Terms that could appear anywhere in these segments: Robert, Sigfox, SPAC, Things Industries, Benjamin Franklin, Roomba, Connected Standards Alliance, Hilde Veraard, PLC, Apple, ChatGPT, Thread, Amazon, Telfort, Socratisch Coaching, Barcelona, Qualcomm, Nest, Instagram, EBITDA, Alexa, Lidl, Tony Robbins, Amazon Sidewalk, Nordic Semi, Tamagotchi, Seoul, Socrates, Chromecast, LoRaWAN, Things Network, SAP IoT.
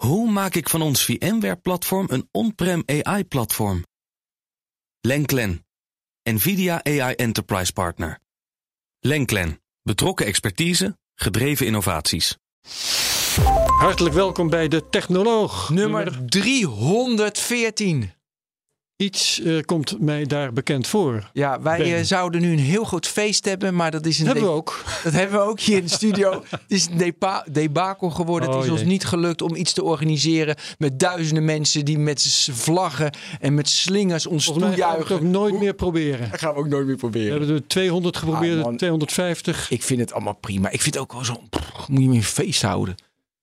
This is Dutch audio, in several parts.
Hoe maak ik van ons VMware-platform een on-prem AI-platform? Lenclan, NVIDIA AI Enterprise Partner. Lenclan, betrokken expertise, gedreven innovaties. Hartelijk welkom bij de Technoloog. Nummer 314. Iets komt mij daar bekend voor. Ja, wij zouden nu een heel groot feest hebben, maar dat is een... Hebben we ook. Dat hebben we ook hier in de studio. Het is een debakel geworden. Het is ons niet gelukt om iets te organiseren met duizenden mensen die met vlaggen en met slingers ons toejuichen. Dat gaan we het ook nooit meer proberen. Dat gaan we ook nooit meer proberen. We hebben er 200 geprobeerd, 250. Ik vind het allemaal prima. Ik vind het ook wel zo... moet je meer een feest houden.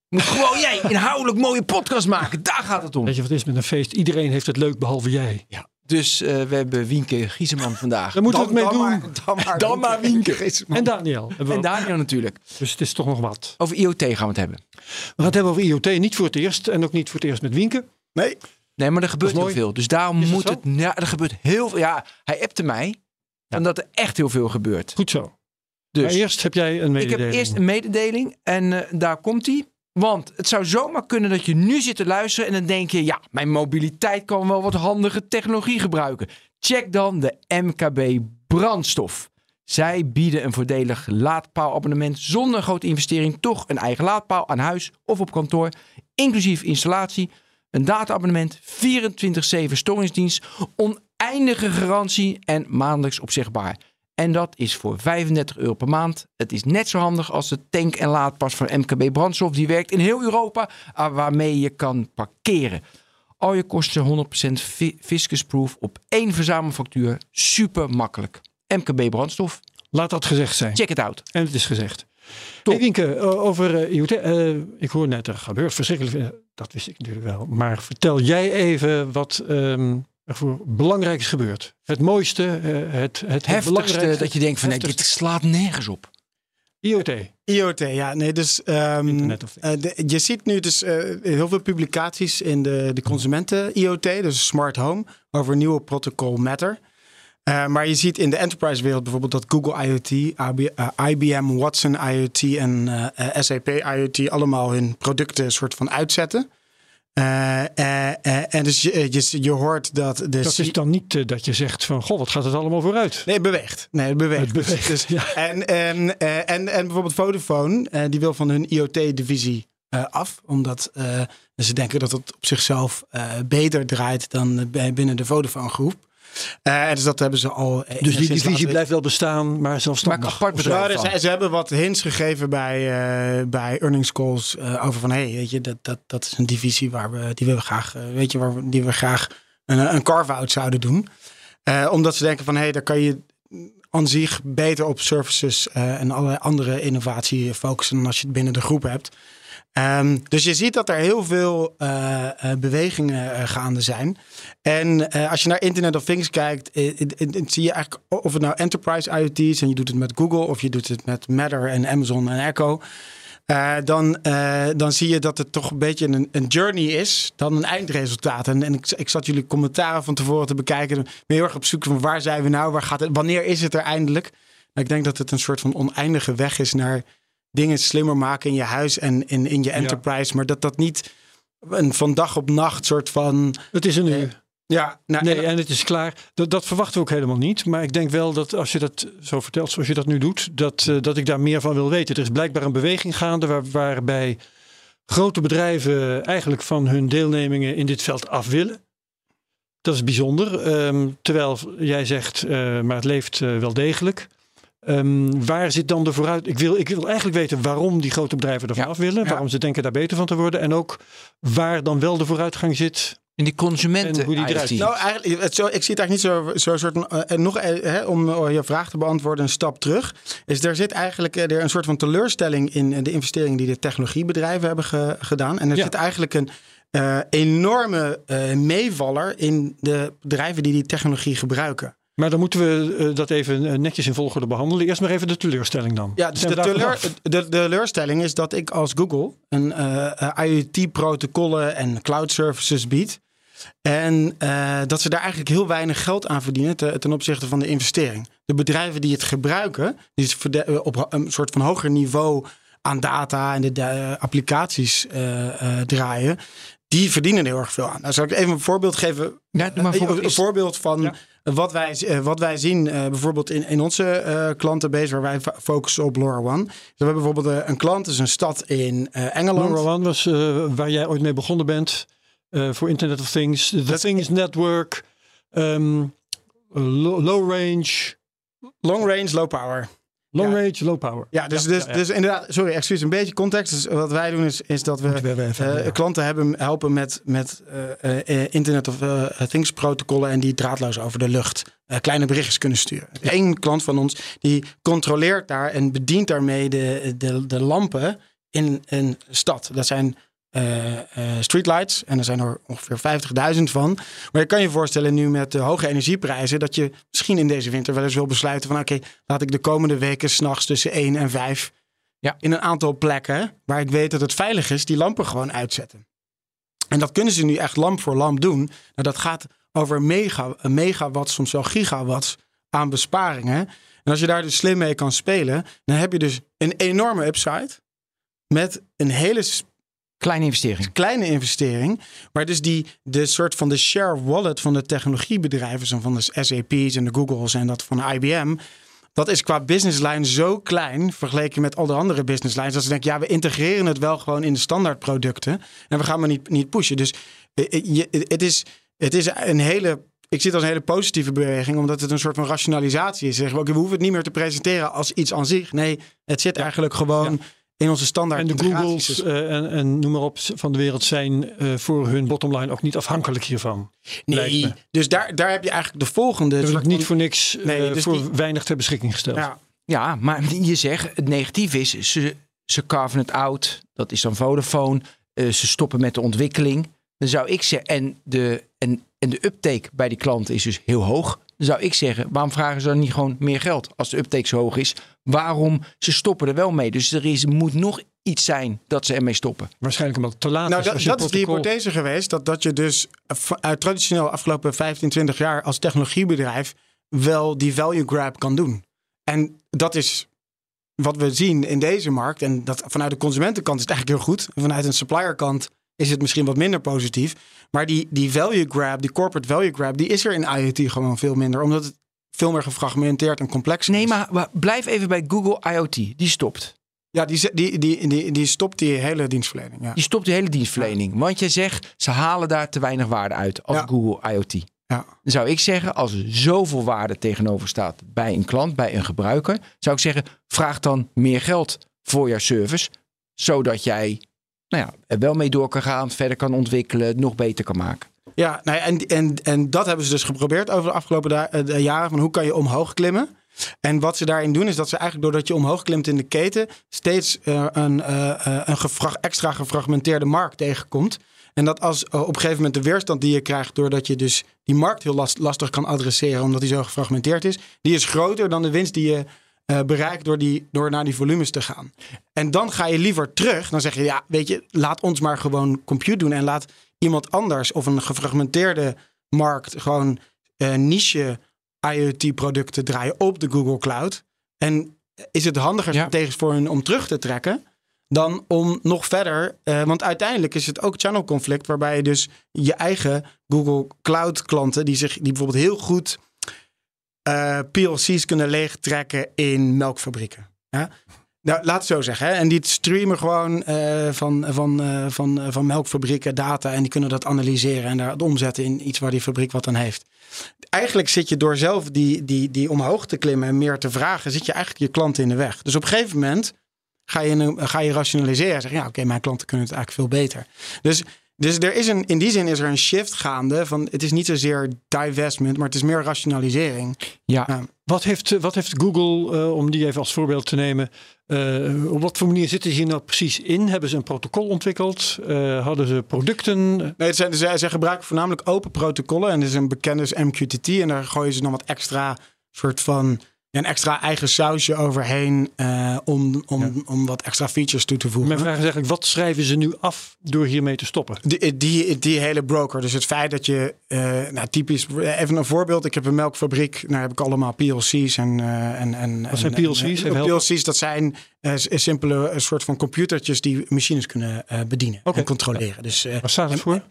Moet gewoon jij inhoudelijk mooie podcast maken. Daar gaat het om. Weet je wat is met een feest? Iedereen heeft het leuk behalve jij. Ja. Dus we hebben Wienke Giezeman vandaag. Daar moeten we het mee doen. Dan maar Wienke Giezeman. En Daniel. En Daniel natuurlijk. Dus het is toch nog wat. Over IoT gaan we het hebben. We gaan het hebben over IoT. Niet voor het eerst. En ook niet voor het eerst met Wienke. Nee, maar er gebeurt heel veel. Dus daarom moet het... Ja, er gebeurt heel veel. Ja, hij appte mij. Ja. Omdat er echt heel veel gebeurt. Goed zo. Dus, maar eerst heb jij een mededeling. Ik heb eerst een mededeling. En daar komt hij. Want het zou zomaar kunnen dat je nu zit te luisteren en dan denk je... ja, mijn mobiliteit kan wel wat handige technologie gebruiken. Check dan de MKB Brandstof. Zij bieden een voordelig laadpaalabonnement zonder grote investering... toch een eigen laadpaal aan huis of op kantoor, inclusief installatie... een dataabonnement, 24/7 storingsdienst, oneindige garantie en maandelijks opzegbaar... En dat is voor €35 per maand. Het is net zo handig als de tank- en laadpas van MKB Brandstof. Die werkt in heel Europa, waarmee je kan parkeren. Al je kosten 100% fiscusproof op één verzamelfactuur. Super makkelijk. MKB Brandstof. Laat dat gezegd zijn. Check it out. En het is gezegd. Hey Wienke, over IoT. Ik hoor net, er gebeurt verschrikkelijk. Dat wist ik natuurlijk wel. Maar vertel jij even wat... voor belangrijk is gebeurd. Het mooiste, het heftigste dat je denkt van nee, dit slaat nergens op. IoT, ja. Nee, dus je ziet nu dus heel veel publicaties in de consumenten IoT, dus smart home, over een nieuwe protocol Matter. Maar je ziet in de enterprise wereld bijvoorbeeld dat Google IoT, IBM Watson IoT en SAP IoT allemaal hun producten soort van uitzetten. En dus je hoort dat... Dat is dan niet dat je zegt van... Goh, wat gaat het allemaal vooruit? Nee, het beweegt. Dus, ja. En bijvoorbeeld Vodafone... die wil van hun IoT-divisie af. Omdat ze denken dat het op zichzelf beter draait... dan binnen de Vodafone-groep. Dus dat hebben ze al... Dus die divisie blijft wel bestaan, maar zelfstandig. Apart bedrijf. Ja, ze hebben wat hints gegeven bij earnings calls over van... weet je, dat is een divisie waar we graag een carve-out zouden doen. Omdat ze denken van daar kan je aan zich beter op services... en allerlei andere innovatie focussen dan als je het binnen de groep hebt. Dus je ziet dat er heel veel bewegingen gaande zijn. En als je naar Internet of Things kijkt, zie je eigenlijk of het nou enterprise IoT is... en je doet het met Google of je doet het met Matter en Amazon en Echo... Dan zie je dat het toch een beetje een journey is dan een eindresultaat. En ik zat jullie commentaren van tevoren te bekijken. Ik ben heel erg op zoek van waar zijn we nou, wanneer is het er eindelijk? Nou, ik denk dat het een soort van oneindige weg is naar... dingen slimmer maken in je huis en in je enterprise. Ja. Maar dat niet een van dag op nacht soort van... Het is een uur. En het is klaar. Dat verwachten we ook helemaal niet. Maar ik denk wel dat als je dat zo vertelt zoals je dat nu doet... dat ik daar meer van wil weten. Er is blijkbaar een beweging gaande waarbij grote bedrijven... eigenlijk van hun deelnemingen in dit veld af willen. Dat is bijzonder. Terwijl jij zegt, maar het leeft wel degelijk... waar zit dan de vooruit? Ik wil eigenlijk weten waarom die grote bedrijven ervan af willen. Ja. Waarom ze denken daar beter van te worden. En ook waar dan wel de vooruitgang zit. In die consumenten. En hoe die eruit ziet. Nou, ik zie het eigenlijk niet zo soort... om je vraag te beantwoorden, een stap terug. Is er zit eigenlijk een soort van teleurstelling in de investeringen die de technologiebedrijven hebben gedaan. En er zit eigenlijk een enorme meevaller in de bedrijven die technologie gebruiken. Maar dan moeten we dat even netjes in volgorde behandelen. Eerst maar even de teleurstelling dan. Ja, dus de teleurstelling is dat ik als Google een IoT-protocollen en cloud services bied. En dat ze daar eigenlijk heel weinig geld aan verdienen ten opzichte van de investering. De bedrijven die het gebruiken, die op een soort van hoger niveau aan data en de applicaties draaien, die verdienen er heel erg veel aan. Nou, zal ik even een voorbeeld geven? Ja, een voorbeeld van... Ja. Wat wij zien bijvoorbeeld in onze klantenbase waar wij focussen op LoRaWAN. Dus we hebben bijvoorbeeld een klant, is een stad in Engeland. LoRaWAN was waar jij ooit mee begonnen bent voor Internet of Things. The Things Network, low range. Long range, low power. Long range, low power. Ja, dus inderdaad, sorry, excuus, een beetje context. Dus wat wij doen is dat we klanten helpen met Internet of Things protocollen en die draadloos over de lucht kleine berichtjes kunnen sturen. Ja. Eén klant van ons die controleert daar en bedient daarmee de lampen in een stad. Dat zijn streetlights en er zijn er ongeveer 50.000 van. Maar je kan je voorstellen nu met de hoge energieprijzen dat je misschien in deze winter wel eens wil besluiten van oké, laat ik de komende weken 's nachts tussen 1 en 5 in een aantal plekken waar ik weet dat het veilig is, die lampen gewoon uitzetten. En dat kunnen ze nu echt lamp voor lamp doen. Nou, dat gaat over megawatts, soms wel gigawatts aan besparingen. En als je daar dus slim mee kan spelen, dan heb je dus een enorme upside met een hele kleine investering, maar dus de soort van de share wallet van de technologiebedrijven, en van de SAP's en de Google's en dat van de IBM, dat is qua businesslijn zo klein vergeleken met al de andere businesslines, dat ze denken, ja, we integreren het wel gewoon in de standaardproducten en we gaan maar niet pushen. Dus het is een hele... Ik zie het als een hele positieve beweging, omdat het een soort van rationalisatie is. Zeggen we hoeven het niet meer te presenteren als iets aan zich. Nee, het zit eigenlijk gewoon... Ja. In onze standaard. En de Googles en noem maar op van de wereld zijn voor hun bottomline ook niet afhankelijk hiervan. Nee, dus daar heb je eigenlijk de volgende. Dus niet voor niks, dus voor die... weinig ter beschikking gesteld. Ja, maar je zegt, het negatief is, ze carven het out. Dat is dan Vodafone. Ze stoppen met de ontwikkeling. Dan zou ik zeggen, en de uptake bij die klanten is dus heel hoog. Dan zou ik zeggen, waarom vragen ze dan niet gewoon meer geld? Als de uptake zo hoog is, waarom? Ze stoppen er wel mee. Dus moet nog iets zijn dat ze ermee stoppen. Waarschijnlijk omdat het te laat is. Dat is de hypothese geweest. Dat je dus uit traditioneel afgelopen 15, 20 jaar als technologiebedrijf wel die value grab kan doen. En dat is wat we zien in deze markt. En dat vanuit de consumentenkant is het eigenlijk heel goed. En vanuit een supplierkant is het misschien wat minder positief. Maar die value grab, die corporate value grab, die is er in IoT gewoon veel minder. Omdat het veel meer gefragmenteerd en complex is. Nee, maar blijf even bij Google IoT. Die stopt. Ja, die stopt die hele dienstverlening. Ja. Die stopt die hele dienstverlening. Ja. Want je zegt, ze halen daar te weinig waarde uit als Google IoT. Ja. Dan zou ik zeggen, als er zoveel waarde tegenover staat bij een klant, bij een gebruiker, zou ik zeggen, vraag dan meer geld voor jouw service. Zodat jij... er wel mee door kan gaan, verder kan ontwikkelen, het nog beter kan maken. Ja, en dat hebben ze dus geprobeerd over de afgelopen jaren. Van hoe kan je omhoog klimmen? En wat ze daarin doen is dat ze eigenlijk doordat je omhoog klimt in de keten steeds extra gefragmenteerde markt tegenkomt. En dat als op een gegeven moment de weerstand die je krijgt doordat je dus die markt heel lastig kan adresseren omdat die zo gefragmenteerd is, die is groter dan de winst die je bereikt door naar die volumes te gaan. En dan ga je liever terug. Dan zeg je, ja, weet je, laat ons maar gewoon compute doen en laat iemand anders of een gefragmenteerde markt gewoon niche IoT-producten draaien op de Google Cloud. En is het handiger strategisch voor hun om terug te trekken dan om nog verder... want uiteindelijk is het ook channel conflict waarbij je dus je eigen Google Cloud klanten die bijvoorbeeld heel goed... PLC's kunnen leegtrekken in melkfabrieken. Ja? Nou, laat het zo zeggen. Hè? En die streamen gewoon van melkfabrieken data en die kunnen dat analyseren en daar omzetten in iets waar die fabriek wat aan heeft. Eigenlijk zit je door zelf die omhoog te klimmen en meer te vragen, zit je eigenlijk je klanten in de weg. Dus op een gegeven moment ga je rationaliseren en zeggen, ja, oké, mijn klanten kunnen het eigenlijk veel beter. Dus er is in die zin is er een shift gaande. Van het is niet zozeer divestment, maar het is meer rationalisering. Ja. Nou. Wat heeft Google, om die even als voorbeeld te nemen... op wat voor manier zitten ze hier nou precies in? Hebben ze een protocol ontwikkeld? Hadden ze producten? Nee, zij gebruiken voornamelijk open protocollen. En er is een bekende MQTT. En daar gooien ze dan wat extra soort van... een extra eigen sausje overheen om wat extra features toe te voegen. Mijn vraag is eigenlijk, wat schrijven ze nu af door hiermee te stoppen? Die hele broker. Dus het feit dat je, typisch, even een voorbeeld. Ik heb een melkfabriek, daar heb ik allemaal PLC's. Wat zijn PLC's? PLC's, dat zijn simpele soort van computertjes die machines kunnen bedienen en controleren. Ja. Dus, waar staat het voor?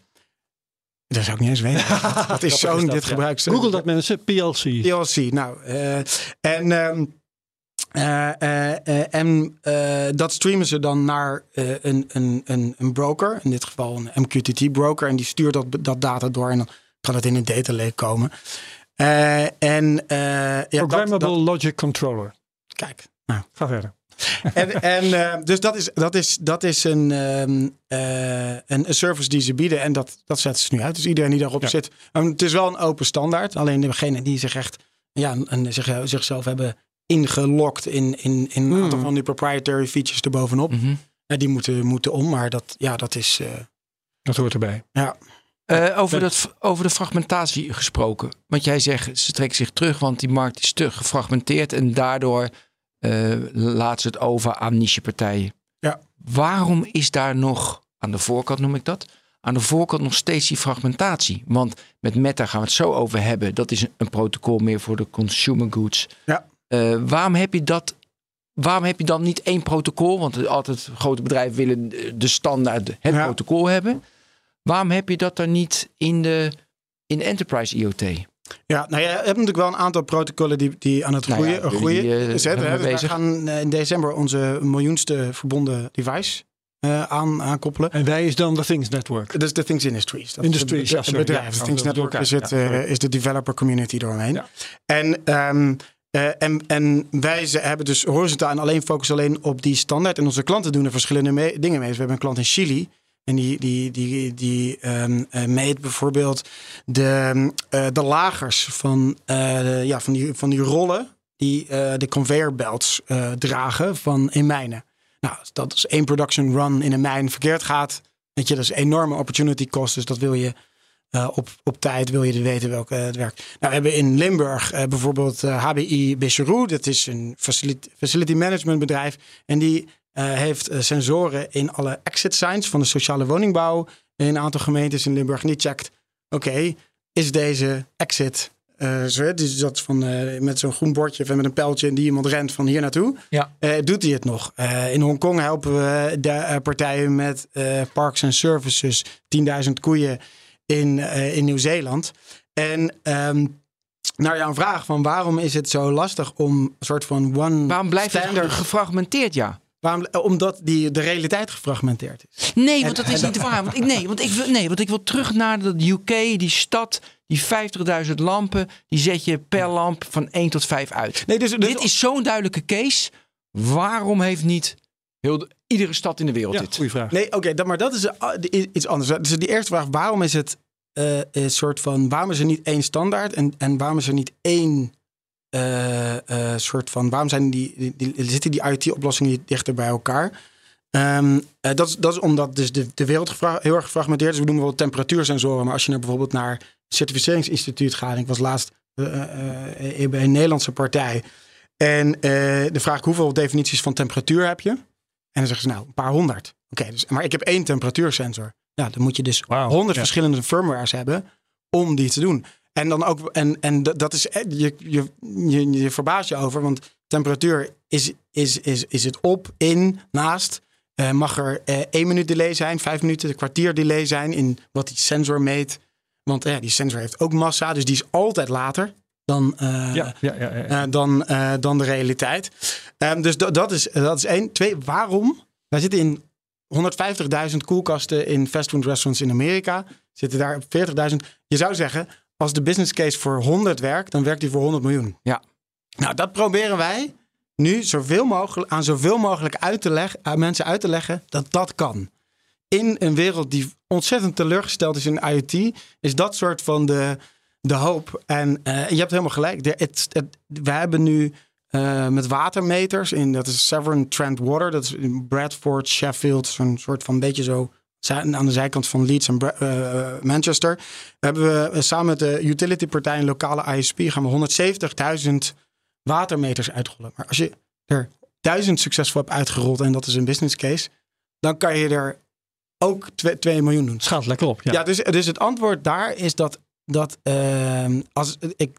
Dat zou ik niet eens weten. Het is zo'n dit gebruikt. Google dat mensen, PLC. PLC, nou. En dat streamen ze dan naar een broker. In dit geval een MQTT broker. En die stuurt dat data door. En dan kan het in een data lake komen. Programmable Logic Controller. Kijk. Nou. Ga verder. Dus dat is een service die ze bieden. En dat zetten ze nu uit. Dus iedereen die daarop zit. Het is wel een open standaard. Alleen degenen die zich echt zichzelf hebben ingelokt in een aantal van die proprietary features erbovenop. Mm-hmm. Die moeten om. Maar dat is... dat hoort erbij. Ja. Over de fragmentatie gesproken. Want jij zegt, ze trekken zich terug. Want die markt is te gefragmenteerd. En daardoor... laat ze het over aan nichepartijen. Ja. Waarom is daar nog, aan de voorkant noem ik dat, nog steeds die fragmentatie? Want met Meta gaan we het zo over hebben. Dat is een protocol meer voor de consumer goods. Ja. Waarom heb je dan niet één protocol? Want altijd grote bedrijven willen de standaard protocol hebben. Waarom heb je dat dan niet in Enterprise IoT? Ja, nou je hebt natuurlijk wel een aantal protocollen die aan het groeien. We gaan in december onze 1 miljoenste verbonden device aankoppelen. En wij is dan de Things Network. Dat is de Things Industries. Dat Industries, is het bedrijf. De Things Network is de developer community doorheen. Ja. En wij hebben dus horizontaal en alleen focus op die standaard. En onze klanten doen er verschillende dingen mee. Dus we hebben een klant in Chili. En die meet bijvoorbeeld de lagers van die rollen die de conveyor belts dragen in mijnen. Nou, dat is 1 production run in een mijn verkeerd gaat. Weet je, dat is een enorme opportunity cost. Dus dat wil je op tijd weten welke het werkt. Nou, we hebben in Limburg bijvoorbeeld HBI Becheroe. Dat is een facility management bedrijf. En die... heeft sensoren in alle exit signs van de sociale woningbouw in een aantal gemeentes in Limburg. En die checkt, oké, is deze exit, dus dat van met zo'n groen bordje of met een pijltje en die iemand rent van hier naartoe, doet hij het nog? In Hongkong helpen we de partijen met parks en services, 10.000 koeien in Nieuw-Zeeland. En... naar jouw vraag van waarom is het zo lastig om een soort van one... Waarom blijft het gefragmenteerd, omdat de realiteit gefragmenteerd is. Nee, want dat is niet waar. Want ik wil terug naar dat UK, die stad, die 50.000 lampen, die zet je per lamp van 1 tot 5 uit. Nee, dit is zo'n duidelijke case. Waarom heeft niet iedere stad in de wereld dit? Goeie vraag. Nee, maar dat is iets anders. Dus die eerste vraag, waarom is het een soort van, waarom is er niet één standaard en waarom is er niet één... soort van, waarom zijn zitten die IoT-oplossingen niet dichter bij elkaar? Dat is omdat dus de wereld heel erg gefragmenteerd is. We doen bijvoorbeeld temperatuursensoren, maar als je bijvoorbeeld naar het certificeringsinstituut gaat, en ik was laatst bij een Nederlandse partij, en de vraag hoeveel definities van temperatuur heb je? En dan zeggen ze een paar 100. Maar ik heb 1 temperatuursensor. Nou, dan moet je dus 100 verschillende firmwares hebben om die te doen. En dan ook, en dat is, je verbaast je over, want temperatuur is het op, naast. Mag er 1 minuut delay zijn, 5 minuten, een kwartier delay zijn in wat die sensor meet. Want die sensor heeft ook massa, dus die is altijd later dan de realiteit. Dus dat is 1. 2, waarom? Wij zitten in 150.000 koelkasten in fastfood restaurants in Amerika. Zitten daar 40.000. Je zou zeggen... Als de business case voor 100 werkt, dan werkt die voor 100 miljoen. Ja. Nou, dat proberen wij nu zoveel mogelijk aan mensen uit te leggen dat kan. In een wereld die ontzettend teleurgesteld is in IoT, is dat soort van de hoop. En je hebt helemaal gelijk. We hebben nu met watermeters in, dat is Severn Trent Water, dat is in Bradford, Sheffield, zo'n soort van beetje zo... aan de zijkant van Leeds en Manchester, hebben we samen met de utility partij en lokale ISP gaan we 170.000 watermeters uitrollen. Maar als je er 1000 succesvol hebt uitgerold en dat is een business case, dan kan je er ook 2 miljoen doen. Schaalt lekker op. Ja, dus het antwoord daar is dat is de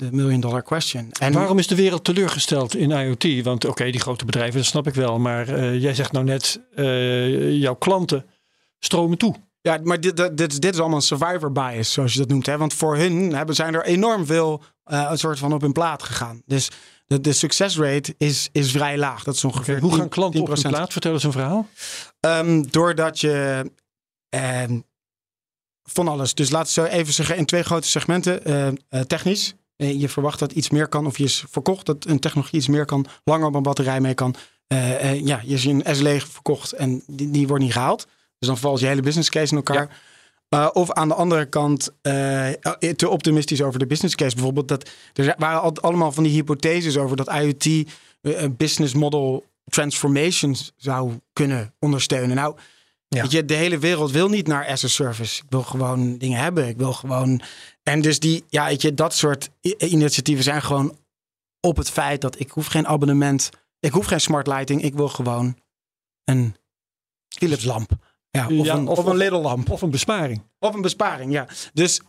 $1 million question. En waarom is de wereld teleurgesteld in IoT? Want oké, die grote bedrijven, dat snap ik wel. Maar jij zegt nou net, jouw klanten stromen toe. Ja, maar dit is allemaal een survivor bias, zoals je dat noemt. Hè? Want voor hun zijn er enorm veel een soort van op hun plaat gegaan. Dus de succesrate is vrij laag. Dat is ongeveer hoe 10%, gaan klanten op hun plaat? Vertel eens een verhaal. Doordat je van alles. Dus laten we zo even zeggen in 2 grote segmenten. Technisch. Je verwacht dat iets meer kan. Of je is verkocht dat een technologie iets meer kan. Langer op een batterij mee kan. Je is een SLE verkocht en die wordt niet gehaald. Dus dan valt je hele business case in elkaar. Ja. Of aan de andere kant te optimistisch over de business case. Bijvoorbeeld dat er waren allemaal van die hypotheses over dat IoT business model transformations zou kunnen ondersteunen. Nou, weet je, de hele wereld wil niet naar as a service. Ik wil gewoon dingen hebben. Ik wil gewoon. En dus dat soort initiatieven zijn gewoon op het feit dat ik hoef geen abonnement, ik hoef geen smart lighting, ik wil gewoon een Philips lamp. Ja, of een little lamp. Of een besparing. Ja. Dus,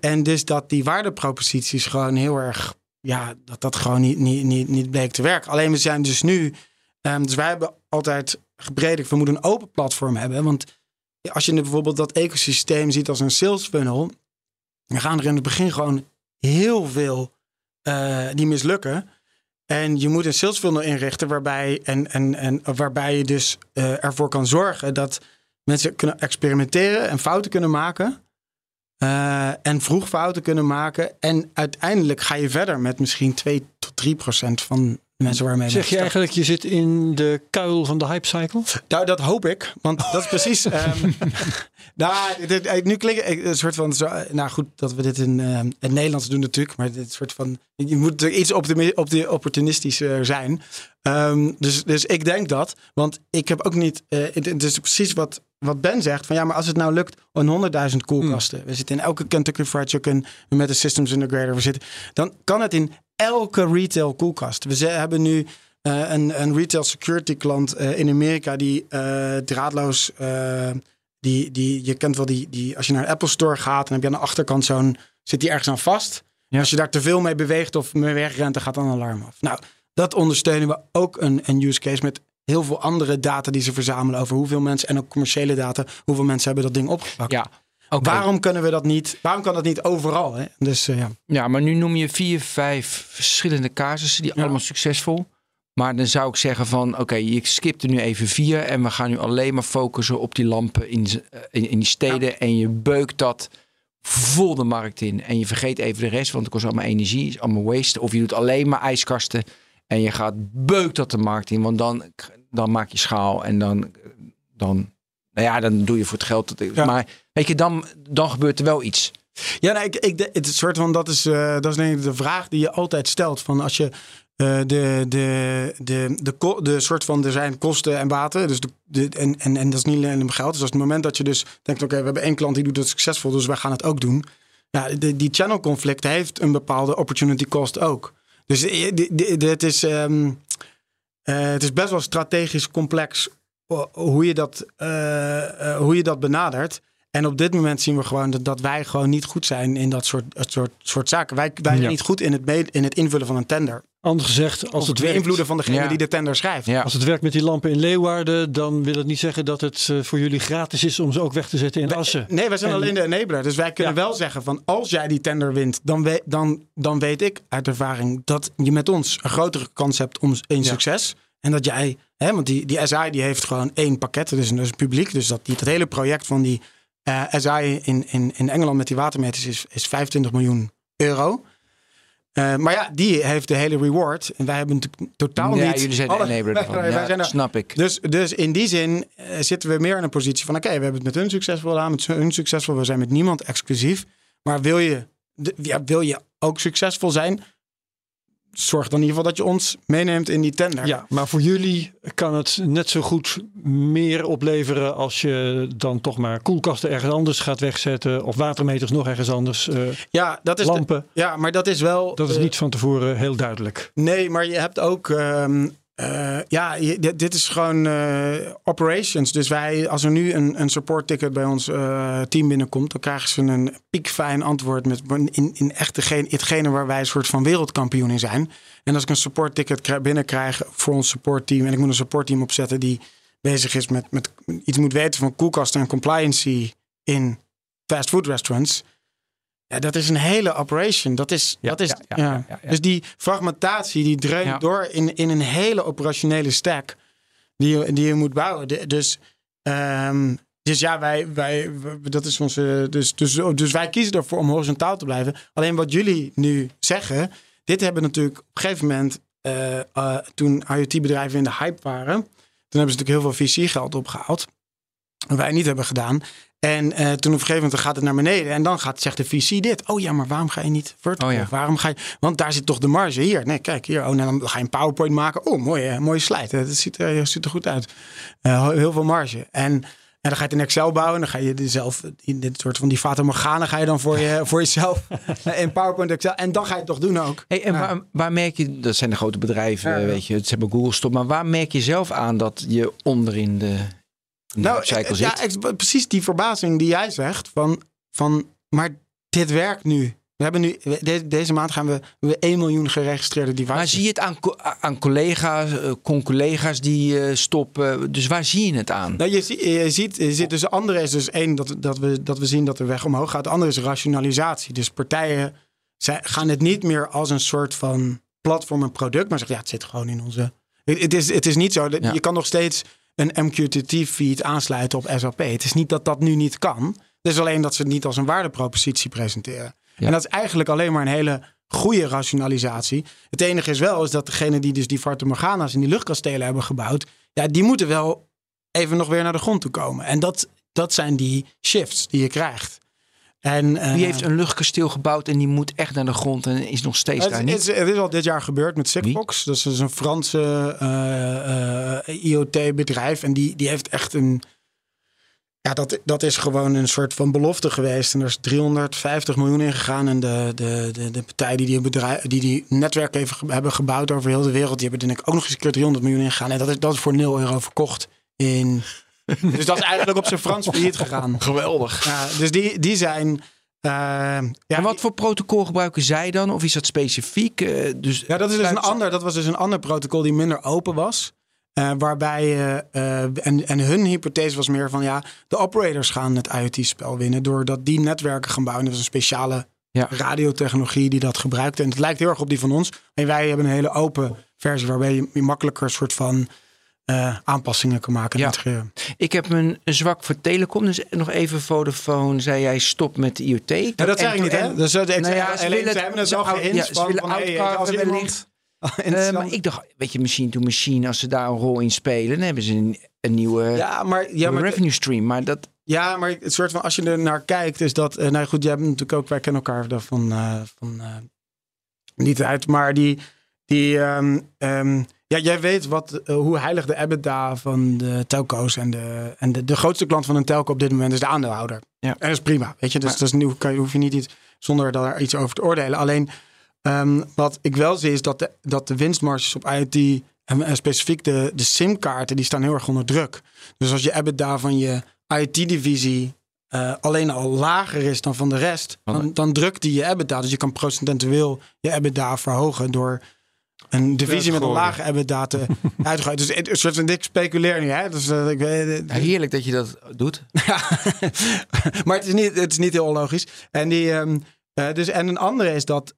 en dus dat die waardeproposities gewoon heel erg, dat gewoon niet bleek te werken. Alleen we zijn dus nu, dus wij hebben altijd gepredikt, we moeten een open platform hebben. Want als je bijvoorbeeld dat ecosysteem ziet als een sales funnel, dan gaan er in het begin gewoon heel veel die mislukken. En je moet een sales funnel inrichten waarbij je dus ervoor kan zorgen dat mensen kunnen experimenteren en fouten kunnen maken. En vroeg fouten kunnen maken. En uiteindelijk ga je verder met misschien 2-3% van mensen waarmee. Zeg je eigenlijk, je zit in de kuil van de hype cycle? Nou, dat hoop ik. Want dat is precies. Nu klinkt het een soort van. Nou goed, dat we dit in het Nederlands doen natuurlijk. Maar dit soort van. Je moet iets opportunistischer zijn. Dus ik denk dat. Want ik heb ook niet. Het is precies wat Ben zegt. Van ja, maar als het nou lukt. 100.000 koelkasten. We zitten in elke Kentucky Fried Chicken. Met de systems integrator. We zitten. Dan kan het in elke retail koelkast. We hebben nu een retail security klant in Amerika die draadloos. Je kent wel die. Als je naar een Apple Store gaat, dan heb je aan de achterkant zit die ergens aan vast. Ja. Als je daar te veel mee beweegt of mee wegrent, dan gaat dan een alarm af. Nou, dat ondersteunen we ook een use case met heel veel andere data die ze verzamelen over hoeveel mensen en ook commerciële data, hoeveel mensen hebben dat ding opgepakt. Ja. Okay. Waarom kunnen we dat niet? Waarom kan dat niet overal? Hè? Dus, ja, maar nu noem je 4-5 verschillende casussen die allemaal succesvol. Maar dan zou ik zeggen van oké, ik skip er nu even 4 en we gaan nu alleen maar focussen op die lampen in die steden. Ja. En je beukt dat vol de markt in. En je vergeet even de rest, want het kost allemaal energie, is allemaal waste. Of je doet alleen maar ijskasten en je gaat beukt dat de markt in. Want dan maak je schaal en dan dan doe je voor het geld. Maar weet je, dan gebeurt er wel iets. Ja, nou, het is soort van dat is denk ik de vraag die je altijd stelt. Van als je de soort van er zijn kosten en baten. Dus en dat is niet alleen om geld. Dus als het moment dat je dus denkt, oké, we hebben 1 klant die doet dat succesvol, dus wij gaan het ook doen. Ja, die channel conflict heeft een bepaalde opportunity cost ook. Dus het is best wel strategisch complex hoe je dat benadert. En op dit moment zien we gewoon dat wij gewoon niet goed zijn in dat soort zaken. Wij zijn niet goed in het invullen van een tender. Anders gezegd, als het beïnvloeden van degene die de tender schrijft. Ja. Als het werkt met die lampen in Leeuwarden, dan wil het niet zeggen dat het voor jullie gratis is om ze ook weg te zetten in Assen. Nee, wij zijn alleen de enabler. Dus wij kunnen wel zeggen van als jij die tender wint, dan weet ik uit ervaring dat je met ons een grotere kans hebt om een succes. En dat jij, want die SI die heeft gewoon 1 pakket, dus dat is publiek. Dus dat hele project van die SI in Engeland met die watermeters is €25 miljoen. Maar die heeft de hele reward. En wij hebben natuurlijk totaal niet. Ja, jullie zijn de enabler ervan. Snap ik. Dus in die zin zitten we meer in een positie van oké, we hebben het met hun succesvol gedaan, met hun succesvol. We zijn met niemand exclusief. Maar wil je ook succesvol zijn, zorg dan in ieder geval dat je ons meeneemt in die tender. Ja, maar voor jullie kan het net zo goed meer opleveren als je dan toch maar koelkasten ergens anders gaat wegzetten of watermeters nog ergens anders. Ja, dat is lampen. Maar dat is wel. Dat is niet van tevoren heel duidelijk. Nee, maar je hebt ook. Dit is gewoon operations. Dus wij, als er nu een support ticket bij ons team binnenkomt, dan krijgen ze een piekfijn antwoord met hetgene waar wij een soort van wereldkampioen in zijn. En als ik een support ticket binnenkrijg voor ons support team en ik moet een support team opzetten die bezig is met iets moet weten van koelkasten en compliancy in fastfood restaurants. Ja, dat is een hele operation. Dus die fragmentatie die dreunt door in een hele operationele stack die je moet bouwen. Dus wij kiezen ervoor om horizontaal te blijven. Alleen wat jullie nu zeggen, dit hebben natuurlijk op een gegeven moment toen IoT-bedrijven in de hype waren, toen hebben ze natuurlijk heel veel VC-geld opgehaald, wat wij niet hebben gedaan. En toen op een gegeven moment gaat het naar beneden. En dan zegt de VC dit. Oh ja, maar waarom ga je niet vertical? Waarom ga je? Want daar zit toch de marge hier. Nee, kijk hier. Oh, nou, dan ga je een PowerPoint maken. Oh, mooie slide. Dat ziet er goed uit. Heel veel marge. En dan ga je het in Excel bouwen. En dan ga je zelf in dit soort van die Fata Morgana ga je dan voor jezelf in PowerPoint Excel. En dan ga je het toch doen ook. Hey, en waar merk je, dat zijn de grote bedrijven, weet je, ze hebben Google stop. Maar waar merk je zelf aan dat je onderin de precies die verbazing die jij zegt. Maar dit werkt nu. We hebben nu deze maand gaan we 1 miljoen geregistreerde devices. Maar zie je het aan collega's, collega's die stoppen? Dus waar zie je het aan? Nou, je ziet dus de andere is dus één, dat we zien dat de weg omhoog gaat. De andere is rationalisatie. Dus partijen gaan het niet meer als een soort van platform en product. Maar zeggen, het zit gewoon in onze... Het is niet zo. Ja. Je kan nog steeds een MQTT-feed aansluiten op SAP. Het is niet dat dat nu niet kan. Het is alleen dat ze het niet als een waardepropositie presenteren. Ja. En dat is eigenlijk alleen maar een hele goede rationalisatie. Het enige is wel is dat degene die dus die Fata Morgana's in die luchtkastelen hebben gebouwd, die moeten wel even nog weer naar de grond toe komen. En dat zijn die shifts die je krijgt. Wie heeft een luchtkasteel gebouwd en die moet echt naar de grond en is nog steeds daar niet? Het is al dit jaar gebeurd met Sigfox. Dat is een Franse IoT-bedrijf. En die heeft echt een... Ja, dat is gewoon een soort van belofte geweest. En er is 350 miljoen in gegaan. En de partij die netwerk hebben gebouwd over heel de wereld, die hebben denk ik ook nog eens een keer 300 miljoen in gegaan. En dat is voor €0 verkocht in... Dus dat is eigenlijk op zijn Frans failliet gegaan. Geweldig. Dus die zijn... en wat voor protocol gebruiken zij dan? Of is dat specifiek? Dat is dus een ander protocol die minder open was. Waarbij hun hypothese was meer van... de operators gaan het IoT-spel winnen doordat die netwerken gaan bouwen. Dat is een speciale radiotechnologie die dat gebruikt. En het lijkt heel erg op die van ons. En wij hebben een hele open versie waarbij je makkelijker een soort van... aanpassingen kan maken. Ik heb een zwak voor telecom. Dus nog even Vodafone. Zei jij stop met IoT? Dat zeg ik niet. Hè? Dus ze hebben het wel geïnst. Ze willen outcarven wellicht. Maar ik dacht, weet je, machine to machine. Als ze daar een rol in spelen, dan hebben ze een nieuwe revenue stream. Maar dat... Ja, maar het soort van als je er naar kijkt, is dat... jij hebt natuurlijk ook... Wij kennen elkaar daarvan niet uit. Maar jij weet hoe heilig de EBITDA van de telco's en de grootste klant van een telco op dit moment is de aandeelhouder. Ja. En dat is prima, weet je. Dus dat is nieuw, hoef je niet iets zonder daar iets over te oordelen. Alleen wat ik wel zie is dat de winstmarges op IoT en specifiek de simkaarten die staan heel erg onder druk. Dus als je EBITDA van je IoT-divisie alleen al lager is dan van de rest, dan drukt die je EBITDA. Dus je kan procentueel je EBITDA verhogen door een divisie met een lage EBITDA uitgegooid. Dus het soort van, ik speculeer nu. Hè? Dus, heerlijk dat je dat doet. Maar het is niet heel logisch. En een andere is dat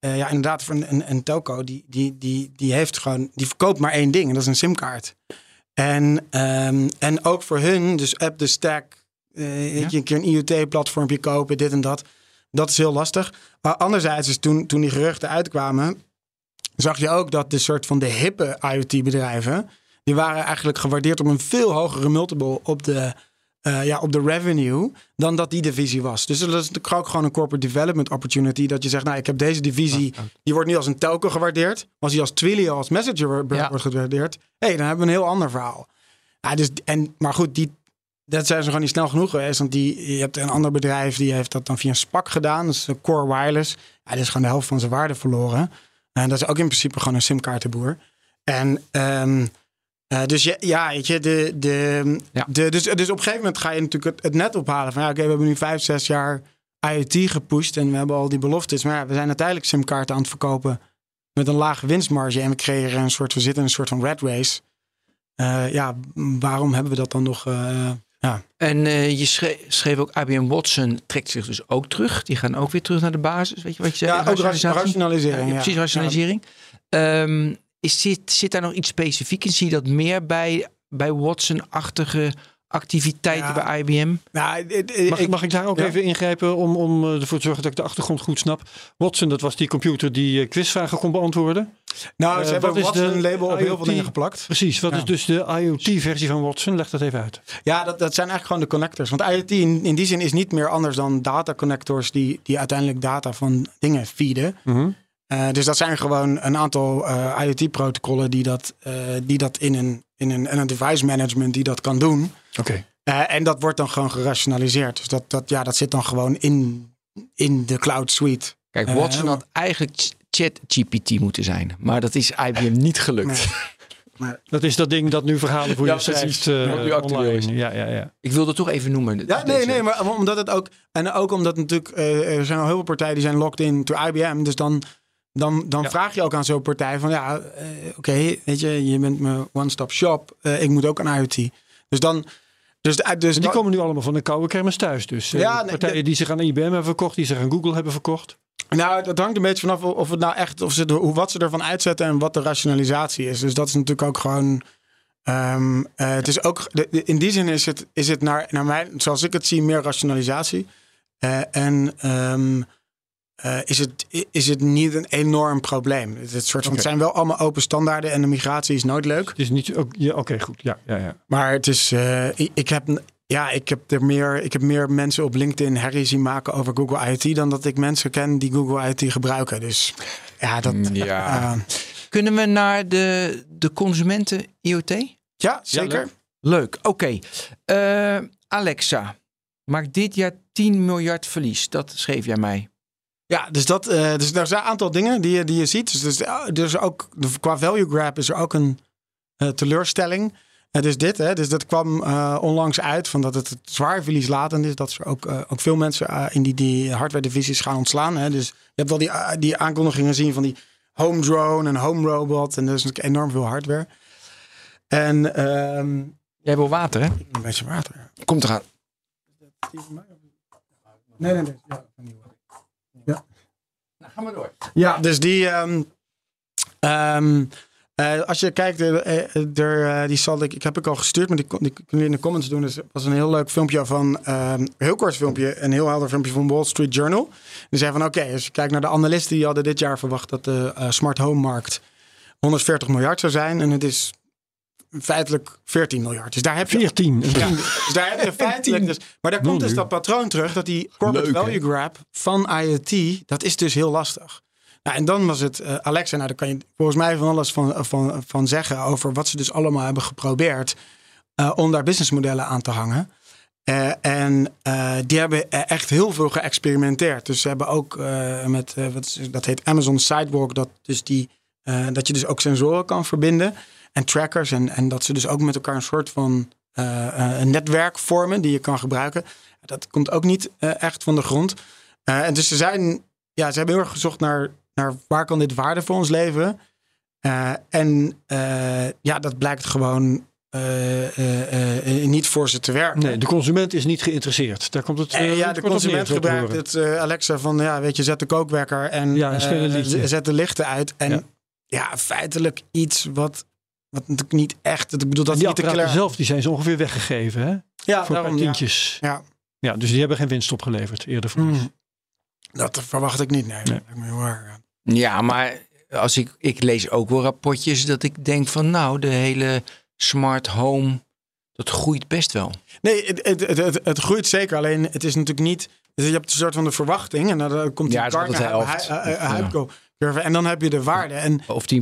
inderdaad voor een telco die heeft gewoon, die verkoopt maar één ding en dat is een simkaart. En ook voor hun, dus app de stack, een keer een IoT-platformpje kopen, dit en dat. Dat is heel lastig. Anderzijds is toen die geruchten uitkwamen, zag je ook dat de soort van de hippe IoT-bedrijven, die waren eigenlijk gewaardeerd op een veel hogere multiple op de op de revenue dan dat die divisie was. Dus dat is ook gewoon een corporate development opportunity. Dat je zegt, nou, ik heb deze divisie, die wordt nu als een telco gewaardeerd. Als die als Twilio, als Messenger wordt gewaardeerd, dan hebben we een heel ander verhaal. Ja, maar goed, dat zijn ze gewoon niet snel genoeg geweest. Want je hebt een ander bedrijf, die heeft dat dan via een SPAC gedaan. Dat is de Core Wireless. Ja, dat is gewoon de helft van zijn waarde verloren. En dat is ook in principe gewoon een simkaartenboer. En dus op een gegeven moment ga je natuurlijk het net ophalen. Van we hebben nu 5-6 jaar IoT gepusht en we hebben al die beloftes. Maar we zijn uiteindelijk simkaarten aan het verkopen met een lage winstmarge. En we zitten in een soort van rat race. Waarom hebben we dat dan nog? En je schreef ook, IBM Watson trekt zich dus ook terug. Die gaan ook weer terug naar de basis. Weet je wat je zei? Ja, ook rationalisering. Precies, rationalisering. Ja. Zit daar nog iets specifiek in? Zie je dat meer bij Watson-achtige activiteiten bij IBM? Nou, mag ik daar ook even ingrijpen om ervoor te zorgen dat ik de achtergrond goed snap? Watson, dat was die computer die quizvragen kon beantwoorden. Nou, ze hebben Watson-label op heel veel dingen geplakt. Precies, wat is dus de IoT-versie van Watson? Leg dat even uit. Ja, dat zijn eigenlijk gewoon de connectors. Want IoT in die zin is niet meer anders dan dataconnectors die uiteindelijk data van dingen feeden. Mm-hmm. Dus dat zijn gewoon een aantal IoT-protocollen die dat in een device management die dat kan doen. Okay. En dat wordt dan gewoon gerationaliseerd. Dus dat zit dan gewoon in de cloud suite. Kijk, Watson had eigenlijk ChatGPT moeten zijn. Maar dat is IBM niet gelukt. Maar dat is dat ding dat nu verhalen voor je schrijft. Nu actueel is. Ja. Ik wil dat toch even noemen. Maar omdat het ook... En ook omdat natuurlijk... er zijn al heel veel partijen die zijn locked in to IBM. Dus dan vraag je ook aan zo'n partij van... weet je bent mijn one-stop shop. Ik moet ook aan IoT. Dus dan... die komen nu allemaal van de koude kermis thuis dus. Partijen die zich aan IBM hebben verkocht. Die zich aan Google hebben verkocht. Nou, dat hangt een beetje vanaf of het nou echt, wat ze ervan uitzetten en wat de rationalisatie is. Dus dat is natuurlijk ook gewoon. Het is ook in die zin is het naar mij, zoals ik het zie, meer rationalisatie. Is het niet een enorm probleem? Het zijn wel allemaal open standaarden en de migratie is nooit leuk. Het is niet. Goed. Ja. Maar het is. Ik heb meer mensen op LinkedIn herrie zien maken over Google IoT dan dat ik mensen ken die Google IoT gebruiken. Dus ja, dat... Ja. Kunnen we naar de consumenten IoT? Ja, zeker. Ja, leuk. Oké. Alexa maakt dit jaar 10 miljard verlies. Dat schreef jij mij. Ja, dus er zijn een aantal dingen die je ziet. Dus ook qua value grab is er ook een teleurstelling. Dus dat kwam onlangs uit van dat het zwaar verlieslatend is. Dat er ook veel mensen in die hardware-divisies gaan ontslaan. Hè. Dus je hebt wel die aankondigingen zien van die home drone en home robot. En dat is natuurlijk enorm veel hardware. En, jij wil water, hè? Ik wil een beetje water. Komt eraan. Nee. Ja. Nou, gaan we door. Ja, dus die... als je kijkt, die zal ik heb ik al gestuurd, maar die kunnen jullie in de comments doen. Dus het was een heel leuk filmpje van, heel kort filmpje, een heel helder filmpje van Wall Street Journal. Die zei van als je kijkt naar de analisten, die hadden dit jaar verwacht dat de smart home markt 140 miljard zou zijn. En het is feitelijk 14 miljard. Dus daar heb je... 14? Ja, dus daar heb je 15. Dus, maar daar komt dus dat patroon terug, dat die corporate value grab van IoT, dat is dus heel lastig. Ja, en dan was het Alexa. Nou, daar kan je volgens mij van alles van zeggen over wat ze dus allemaal hebben geprobeerd om daar businessmodellen aan te hangen. Die hebben echt heel veel geëxperimenteerd. Dus ze hebben ook met, dat heet Amazon Sidewalk, dat je dus ook sensoren kan verbinden en trackers. En dat ze dus ook met elkaar een soort van een netwerk vormen die je kan gebruiken. Dat komt ook niet echt van de grond. En dus ze hebben heel erg gezocht naar waar kan dit waarde voor ons leveren. Dat blijkt gewoon niet voor ze te werken. Nee, de consument is niet geïnteresseerd. Daar komt het. De consument gebruikt het Alexa van, zet de kookwekker en zet de lichten uit. En feitelijk iets wat natuurlijk niet echt... Ik bedoel, dat die apparaten zelf, die zijn ze ongeveer weggegeven, hè? Ja, voor daarom, tientjes. Ja, dus die hebben geen winst opgeleverd, eerder voor ons. Dat verwacht ik niet, nee. Ja, maar als ik lees ook wel rapportjes dat ik denk van de hele smart home, dat groeit best wel. Nee, het groeit zeker. Alleen het is natuurlijk niet... Dus je hebt een soort van de verwachting. En dan komt die hypecurve. En dan heb je de waarde. En, of 10%.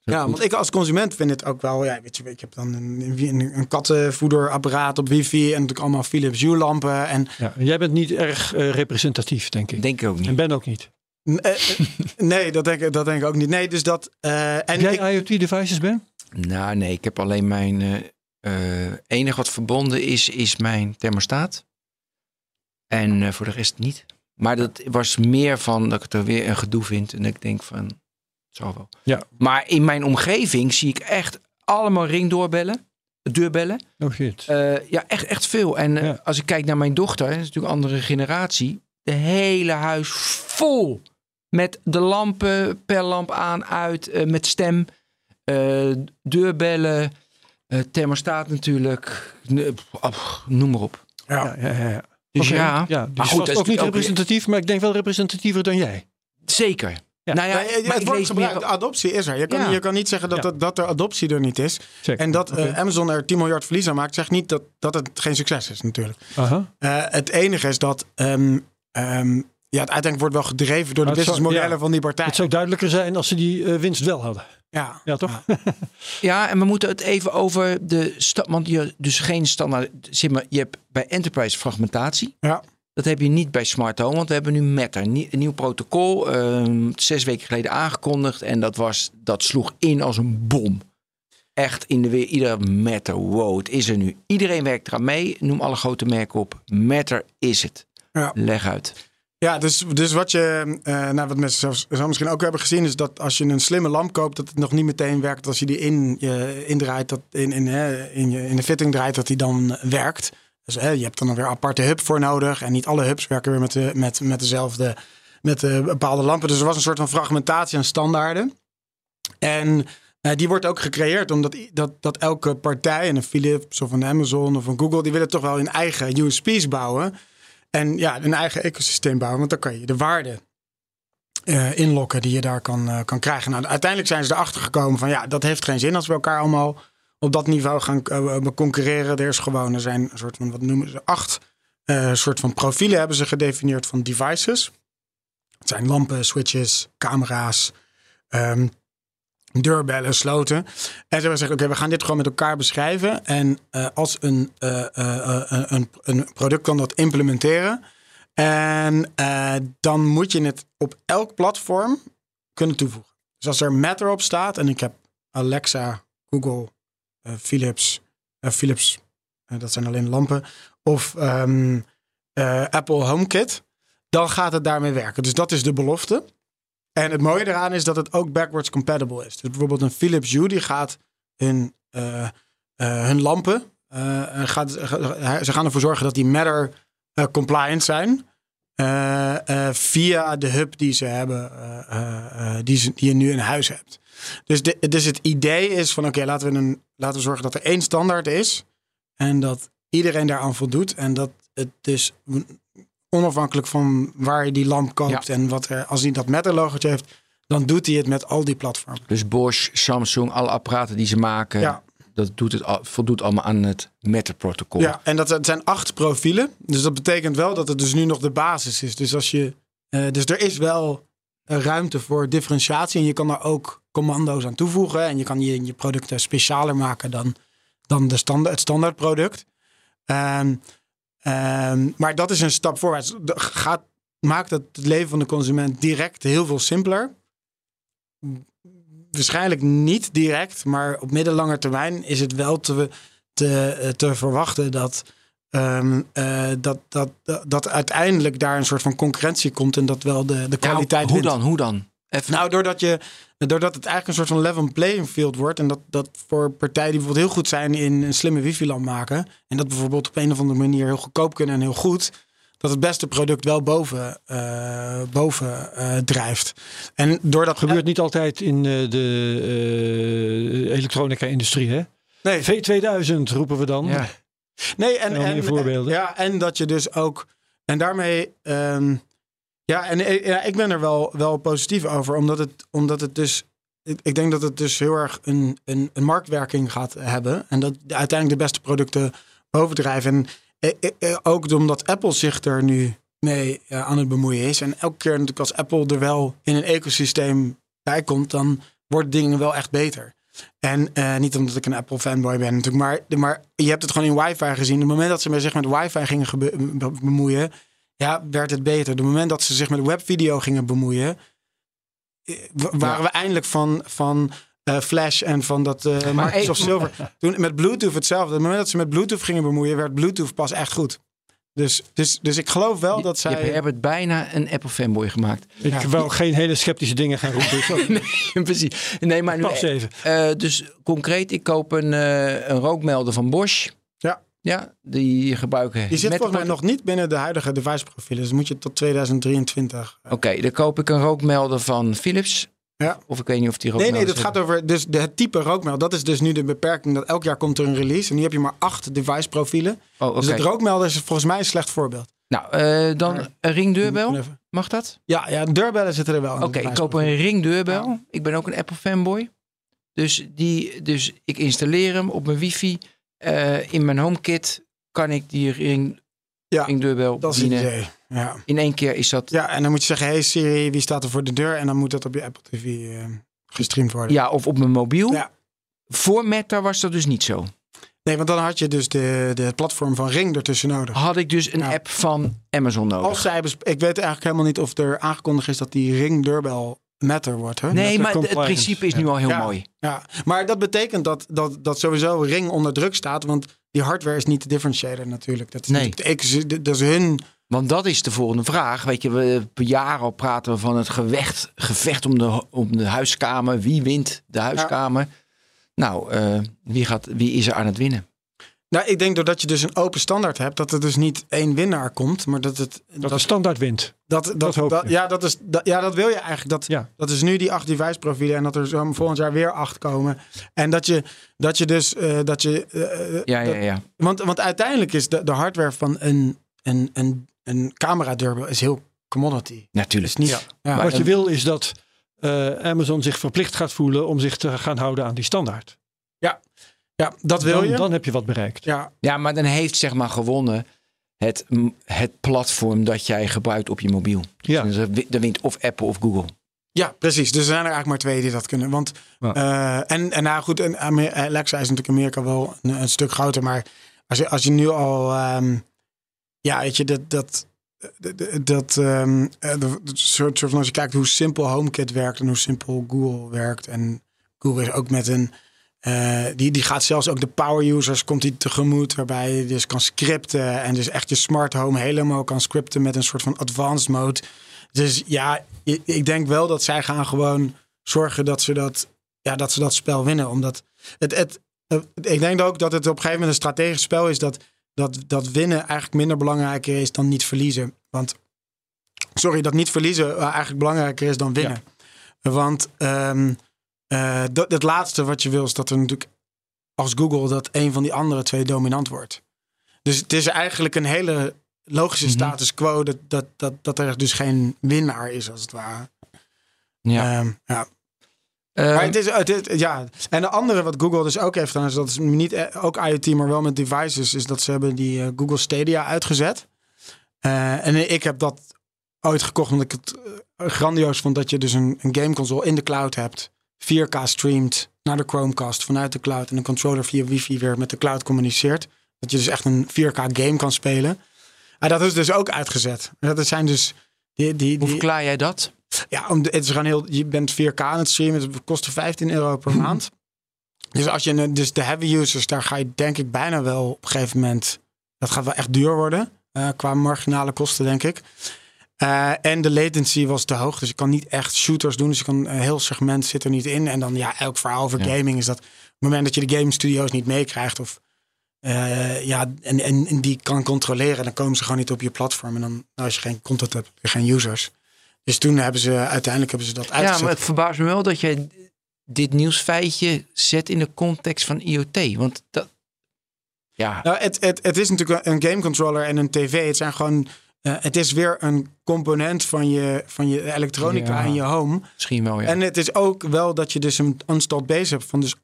Ja, want ik als consument vind het ook wel... Ja, weet je, ik heb dan een kattenvoederapparaat op wifi... en natuurlijk allemaal Philips Hue-lampen. En... Ja, jij bent niet erg representatief, denk ik. Denk ik ook niet. En ben ook niet. Nee, dat denk ik ook niet. Nee, dus dat... en jij IoT-devices ben? Nou, nee. Ik heb alleen mijn... enige wat verbonden is mijn thermostaat. En voor de rest niet. Maar dat was meer van dat ik er weer een gedoe vind. En ik denk van, het zal wel. Ja. Maar in mijn omgeving zie ik echt allemaal ringdeurbellen. Oh shit. Echt veel. En als ik kijk naar mijn dochter, dat is natuurlijk een andere generatie. De hele huis vol met de lampen, per lamp aan, uit, met stem. Deurbellen, thermostaat natuurlijk. Noem maar op. Ja. Dus okay. Maar goed, dat is ook niet representatief, maar ik denk wel representatiever dan jij. Zeker. Ja. Nou ja, maar het wordt gebruikt. Adoptie is er. Je kan niet zeggen dat er adoptie er niet is. Zeker. En dat Amazon er 10 miljard verlies aan maakt, zegt niet dat het geen succes is natuurlijk. Uh-huh. Het enige is dat... het uiteindelijk wordt wel gedreven door de businessmodellen van die partij. Het zou duidelijker zijn als ze die winst wel hadden. Ja, toch? Ja, en we moeten het even over de stad. Want je dus geen standaard. Zeg maar, je hebt bij enterprise fragmentatie. Ja. Dat heb je niet bij smart home. Want we hebben nu Matter. Een nieuw protocol. 6 weken geleden aangekondigd. En dat sloeg in als een bom. Echt in de weer. Ieder Matter. Wow, het is er nu. Iedereen werkt eraan mee. Noem alle grote merken op. Matter is het. Ja. Leg uit. Ja, dus wat je, wat mensen zo misschien ook hebben gezien... is dat als je een slimme lamp koopt... dat het nog niet meteen werkt als je die indraait... dat in de fitting draait, dat die dan werkt. Dus je hebt dan weer een aparte hub voor nodig... en niet alle hubs werken weer met bepaalde lampen. Dus er was een soort van fragmentatie aan standaarden. En die wordt ook gecreëerd omdat dat elke partij... en een Philips of een Amazon of een Google... die willen toch wel hun eigen USP's bouwen... En een eigen ecosysteem bouwen. Want dan kan je de waarde inlokken die je daar kan krijgen. Nou, uiteindelijk zijn ze erachter gekomen van... dat heeft geen zin als we elkaar allemaal op dat niveau gaan concurreren. Er zijn een soort van, wat noemen ze, 8 soort van profielen hebben ze gedefinieerd van devices. Het zijn lampen, switches, camera's, deurbellen, sloten. En ze hebben gezegd, oké, we gaan dit gewoon met elkaar beschrijven. En als een product kan dat implementeren. En dan moet je het op elk platform kunnen toevoegen. Dus als er Matter op staat. En ik heb Alexa, Google, Philips. Dat zijn alleen lampen. Of Apple HomeKit. Dan gaat het daarmee werken. Dus dat is de belofte. En het mooie eraan is dat het ook backwards compatible is. Dus bijvoorbeeld een Philips Hue, die gaat hun lampen... ze gaan ervoor zorgen dat die Matter compliant zijn... via de hub die ze hebben, die je nu in huis hebt. Dus het idee is van oké, laten we zorgen dat er één standaard is... en dat iedereen daaraan voldoet en dat het dus... onafhankelijk van waar je die lamp koopt en wat als hij dat Matter-logotje heeft, dan doet hij het met al die platformen. Dus Bosch, Samsung, alle apparaten die ze maken, dat voldoet allemaal aan het Matter-protocol. Ja, en dat zijn 8 profielen. Dus dat betekent wel dat het dus nu nog de basis is. Dus dus er is wel ruimte voor differentiatie en je kan daar ook commando's aan toevoegen en je kan je producten specialer maken dan het standaardproduct. Maar dat is een stap voorwaarts. Maakt het leven van de consument direct heel veel simpeler? Waarschijnlijk niet direct, maar op middellange termijn is het wel te verwachten dat uiteindelijk daar een soort van concurrentie komt en dat wel de kwaliteit wint. Hoe dan? Even. Nou, doordat het eigenlijk een soort van level playing field wordt... en dat voor partijen die bijvoorbeeld heel goed zijn in een slimme wifi-lamp maken... en dat bijvoorbeeld op een of andere manier heel goedkoop kunnen en heel goed... dat het beste product wel boven drijft. En dat gebeurt niet altijd in de elektronica-industrie, hè? Nee. V2000 roepen we dan. Ja. Nee, en voorbeelden. En dat je dus ook... En daarmee... ik ben er wel positief over, omdat het dus Ik denk dat het dus heel erg een marktwerking gaat hebben. En dat uiteindelijk de beste producten bovendrijven. En ook omdat Apple zich er nu mee aan het bemoeien is. En elke keer natuurlijk als Apple er wel in een ecosysteem bij komt, dan worden dingen wel echt beter. En niet omdat ik een Apple fanboy ben natuurlijk. Maar je hebt het gewoon in wifi gezien. Op het moment dat ze zich met wifi gingen bemoeien, ja, werd het beter. Op het moment dat ze zich met webvideo gingen bemoeien, waren we eindelijk van Flash en van dat Microsoft Silver. Toen met Bluetooth hetzelfde. Op het moment dat ze met Bluetooth gingen bemoeien, werd Bluetooth pas echt goed. Dus ik geloof wel dat zij... Je hebt het bijna een Apple fanboy gemaakt. Ik wil geen hele sceptische dingen gaan roepen. Nee, precies. Nee, maar nu, pas even. Dus concreet, ik koop een rookmelder van Bosch. Ja. Ja, die gebruiken... Die zit volgens mij nog niet binnen de huidige deviceprofielen. Dus moet je tot 2023... Oké, dan koop ik een rookmelder van Philips. Ja. Of ik weet niet of die rookmelder... Nee, dat gaat over dus het type rookmelder. Dat is dus nu de beperking dat elk jaar komt er een release. En nu heb je maar 8 deviceprofielen. Oh, okay. Dus het rookmelder is volgens mij een slecht voorbeeld. Nou, dan een ringdeurbel. Mag dat? Ja, deurbellen zitten er wel. Oké, ik koop een ringdeurbel. Ja. Ik ben ook een Apple fanboy. Dus ik installeer hem op mijn wifi... in mijn HomeKit kan ik die ringdeurbel bedienen. Dat is het idee. Ja. In één keer is dat... Ja, en dan moet je zeggen, hey Siri, wie staat er voor de deur? En dan moet dat op je Apple TV gestreamd worden. Ja, of op mijn mobiel. Ja. Voor Matter was dat dus niet zo. Nee, want dan had je dus de platform van Ring ertussen nodig. Had ik dus een app van Amazon nodig. Of zij ik weet eigenlijk helemaal niet of er aangekondigd is dat die ringdeurbel Matter wordt. Hè? Nee, maar het principe is nu al heel mooi. Ja, maar dat betekent dat sowieso Ring onder druk staat. Want die hardware is niet de differentiator natuurlijk. Dat is dat is hun... Want dat is de volgende vraag. Weet je, we per jaar al praten we van het gevecht om de huiskamer. Wie wint de huiskamer? Ja. Nou, wie is er aan het winnen? Nou, ik denk doordat je dus een open standaard hebt, dat er dus niet één winnaar komt, maar dat het... Dat de standaard wint. Dat hoop ik. Ja, dat wil je eigenlijk. Dat is nu die 8 device profielen en dat er zo volgend jaar weer 8 komen. En Want uiteindelijk is de hardware van een camera deurbel is heel commodity. Natuurlijk. Is niet, maar wat je wil is dat Amazon zich verplicht gaat voelen om zich te gaan houden aan die standaard. Ja. Ja, dat wil je. Dan heb je wat bereikt. Ja, maar dan heeft zeg maar gewonnen het platform dat jij gebruikt op je mobiel. Ja. Dus dan wint of Apple of Google. Ja, precies. Dus er zijn er eigenlijk maar 2 die dat kunnen. Want, Alexa is natuurlijk in Amerika wel een stuk groter. Maar als je nu al... weet je, als je kijkt hoe simpel HomeKit werkt en hoe simpel Google werkt. En Google is ook met een... Die gaat zelfs ook de power users komt die tegemoet, waarbij je dus kan scripten en dus echt je smart home helemaal kan scripten met een soort van advanced mode. Dus ja, ik denk wel dat zij gaan gewoon zorgen dat ze dat spel winnen. Omdat ik denk ook dat het op een gegeven moment een strategisch spel is dat winnen eigenlijk minder belangrijker is dan niet verliezen. Want dat niet verliezen eigenlijk belangrijker is dan winnen. Ja. Want het laatste wat je wil is dat er natuurlijk als Google dat een van die andere 2 dominant wordt. Dus het is eigenlijk een hele logische status quo dat er dus geen winnaar is als het ware. Ja. Maar het is en de andere wat Google dus ook heeft gedaan is dat is niet ook IoT maar wel met devices is dat ze hebben die Google Stadia uitgezet. En ik heb dat ooit gekocht omdat ik het grandioos vond dat je dus een gameconsole in de cloud hebt. 4K streamt naar de Chromecast vanuit de cloud en een controller via wifi weer met de cloud communiceert. Dat je dus echt een 4K game kan spelen. En dat is dus ook uitgezet. Dat zijn dus hoe verklaar jij dat? Ja, het is gewoon je bent 4K aan het streamen. Het kost €15 per maand. Dus als je de heavy users, daar ga je denk ik bijna wel op een gegeven moment. Dat gaat wel echt duur worden qua marginale kosten, denk ik. En de latency was te hoog. Dus je kan niet echt shooters doen. Dus een heel segment zit er niet in. En dan elk verhaal over gaming is dat... Op het moment dat je de game studio's niet meekrijgt... of en die kan controleren... dan komen ze gewoon niet op je platform. En dan als je geen content hebt, heb je geen users. Dus toen hebben ze uiteindelijk dat uitgezet. Ja, maar het verbaast me wel dat jij dit nieuwsfeitje zet... in de context van IoT. Want dat... Ja. Nou, het is natuurlijk een gamecontroller en een tv. Het zijn gewoon... Het is weer een component van je elektronica en je home. Misschien wel, ja. En het is ook wel dat je dus een unstalled base hebt van dus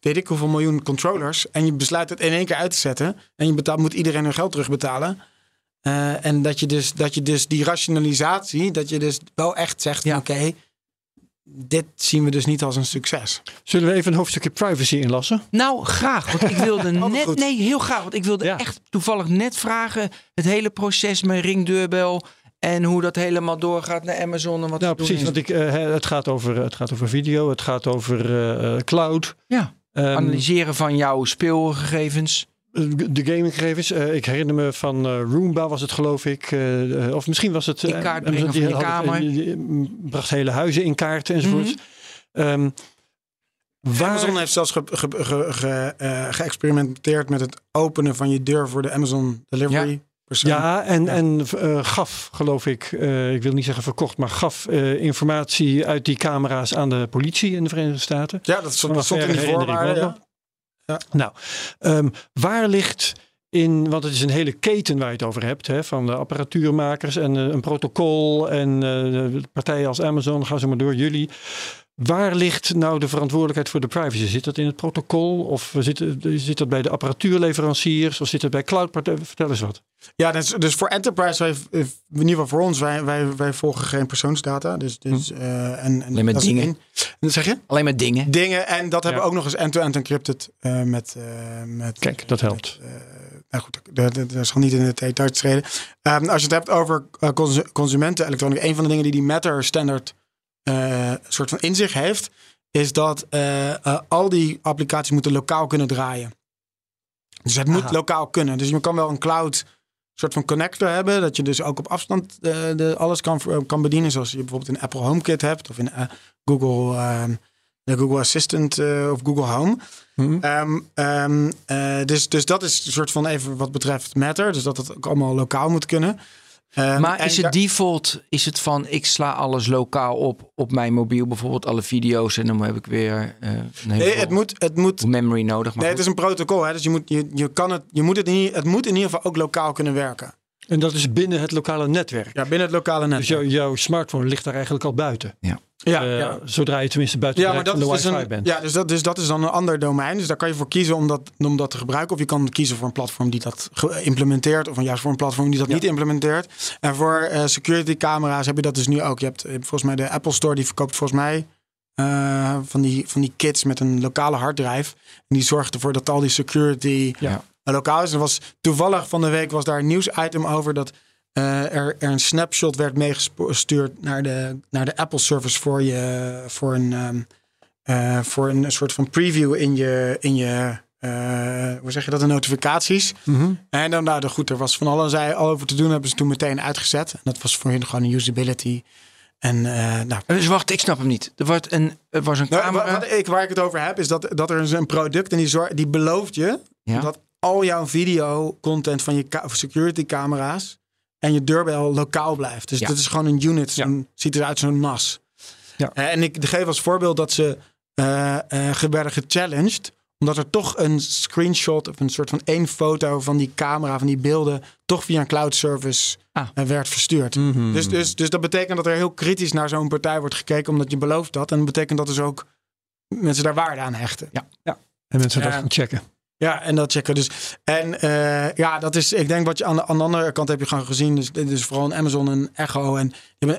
weet ik hoeveel miljoen controllers. En je besluit het in één keer uit te zetten. En je moet iedereen hun geld terugbetalen. En dat je dus die rationalisatie, dat je dus wel echt zegt, oké, dit zien we dus niet als een succes. Zullen we even een hoofdstukje privacy inlassen? Nou, graag. Want ik wilde heel graag. Want ik wilde echt toevallig net vragen, het hele proces, mijn ringdeurbel en hoe dat helemaal doorgaat naar Amazon en wat nou, precies, doen. Want het gaat over video, het gaat over cloud. Ja, analyseren van jouw speelgegevens. De gaminggegevens. Ik herinner me van Roomba was het, geloof ik. Of misschien was het... In kaart brengen van je kamer. Bracht hele huizen in kaart enzovoort. Mm-hmm. Amazon heeft zelfs geëxperimenteerd met het openen van je deur voor de Amazon Delivery persoon. Ja, en gaf, geloof ik, ik wil niet zeggen verkocht, maar gaf informatie uit die camera's aan de politie in de Verenigde Staten. Ja, dat stond in die voorwaarden, ja. Nou, waar ligt in, want het is een hele keten waar je het over hebt, hè, van de apparatuurmakers en een protocol en partijen als Amazon, ga zo maar door, jullie. Waar ligt nou de verantwoordelijkheid voor de privacy? Zit dat in het protocol of zit dat bij de apparatuurleveranciers of zit dat bij cloudpartijen? Vertel eens wat. Ja, dus voor enterprise, in ieder geval voor ons, wij volgen geen persoonsdata. Alleen met dingen. En zeg je? Alleen met dingen. Dingen en dat hebben we ook nog eens end-to-end encrypted met... Kijk, dat helpt. Nou goed, dat zal niet in het detail treden. Als je het hebt over consumentenelektronica, een van de dingen die Matter standaard soort van in zich heeft, is dat al die applicaties moeten lokaal kunnen draaien. Dus het moet lokaal kunnen. Dus je kan wel een cloud soort van connector hebben, dat je dus ook op afstand alles kan bedienen, zoals je bijvoorbeeld in Apple HomeKit hebt, of in Google, de Google Assistant of Google Home. Dus dat is een soort van even wat betreft Matter, dus dat het ook allemaal lokaal moet kunnen. Maar is het default, is het van ik sla alles lokaal op mijn mobiel, bijvoorbeeld alle video's en dan heb ik weer het moet memory nodig. Maar het is een protocol, hè? Dus het moet in ieder geval ook lokaal kunnen werken. En dat is binnen het lokale netwerk. Ja, binnen het lokale netwerk. Dus jouw smartphone ligt daar eigenlijk al buiten. Ja. Zodra je tenminste buiten van de wifi bent. Ja, dus dat is dan een ander domein. Dus daar kan je voor kiezen om dat te gebruiken. Of je kan kiezen voor een platform die dat implementeert. Of juist voor een platform die dat niet implementeert. En voor security camera's heb je dat dus nu ook. Je hebt volgens mij de Apple Store, die verkoopt volgens mij van die kits met een lokale harddrive. En die zorgt ervoor dat al die security... Ja. Lokaal is. Er was toevallig van de week daar een nieuwsitem over dat er een snapshot werd meegestuurd naar de Apple service voor een soort van preview in je hoe zeg je dat, de notificaties. Mm-hmm. En dan er was van alles al over te doen, hebben ze toen meteen uitgezet. En dat was voor hun gewoon een usability. En, dus wacht, ik snap hem niet. Er was een camera. Waar ik het over heb is dat er een product en die belooft je dat al jouw video content van je security camera's en je deurbel lokaal blijft. Dus dat is gewoon een unit. Ziet eruit zo'n NAS. Ja. En ik geef als voorbeeld dat ze werden gechallenged omdat er toch een screenshot of een soort van één foto van die camera, van die beelden, toch via een cloud service werd verstuurd. Mm-hmm. Dus dat betekent dat er heel kritisch naar zo'n partij wordt gekeken, omdat je belooft dat. En dat betekent dat dus ook mensen daar waarde aan hechten. Ja. Ja. En mensen dat gaan checken. Ja, en dat checken dus. En dat is, ik denk wat je aan de andere kant heb je gewoon gezien. Dus dit is vooral een Amazon en Echo. En je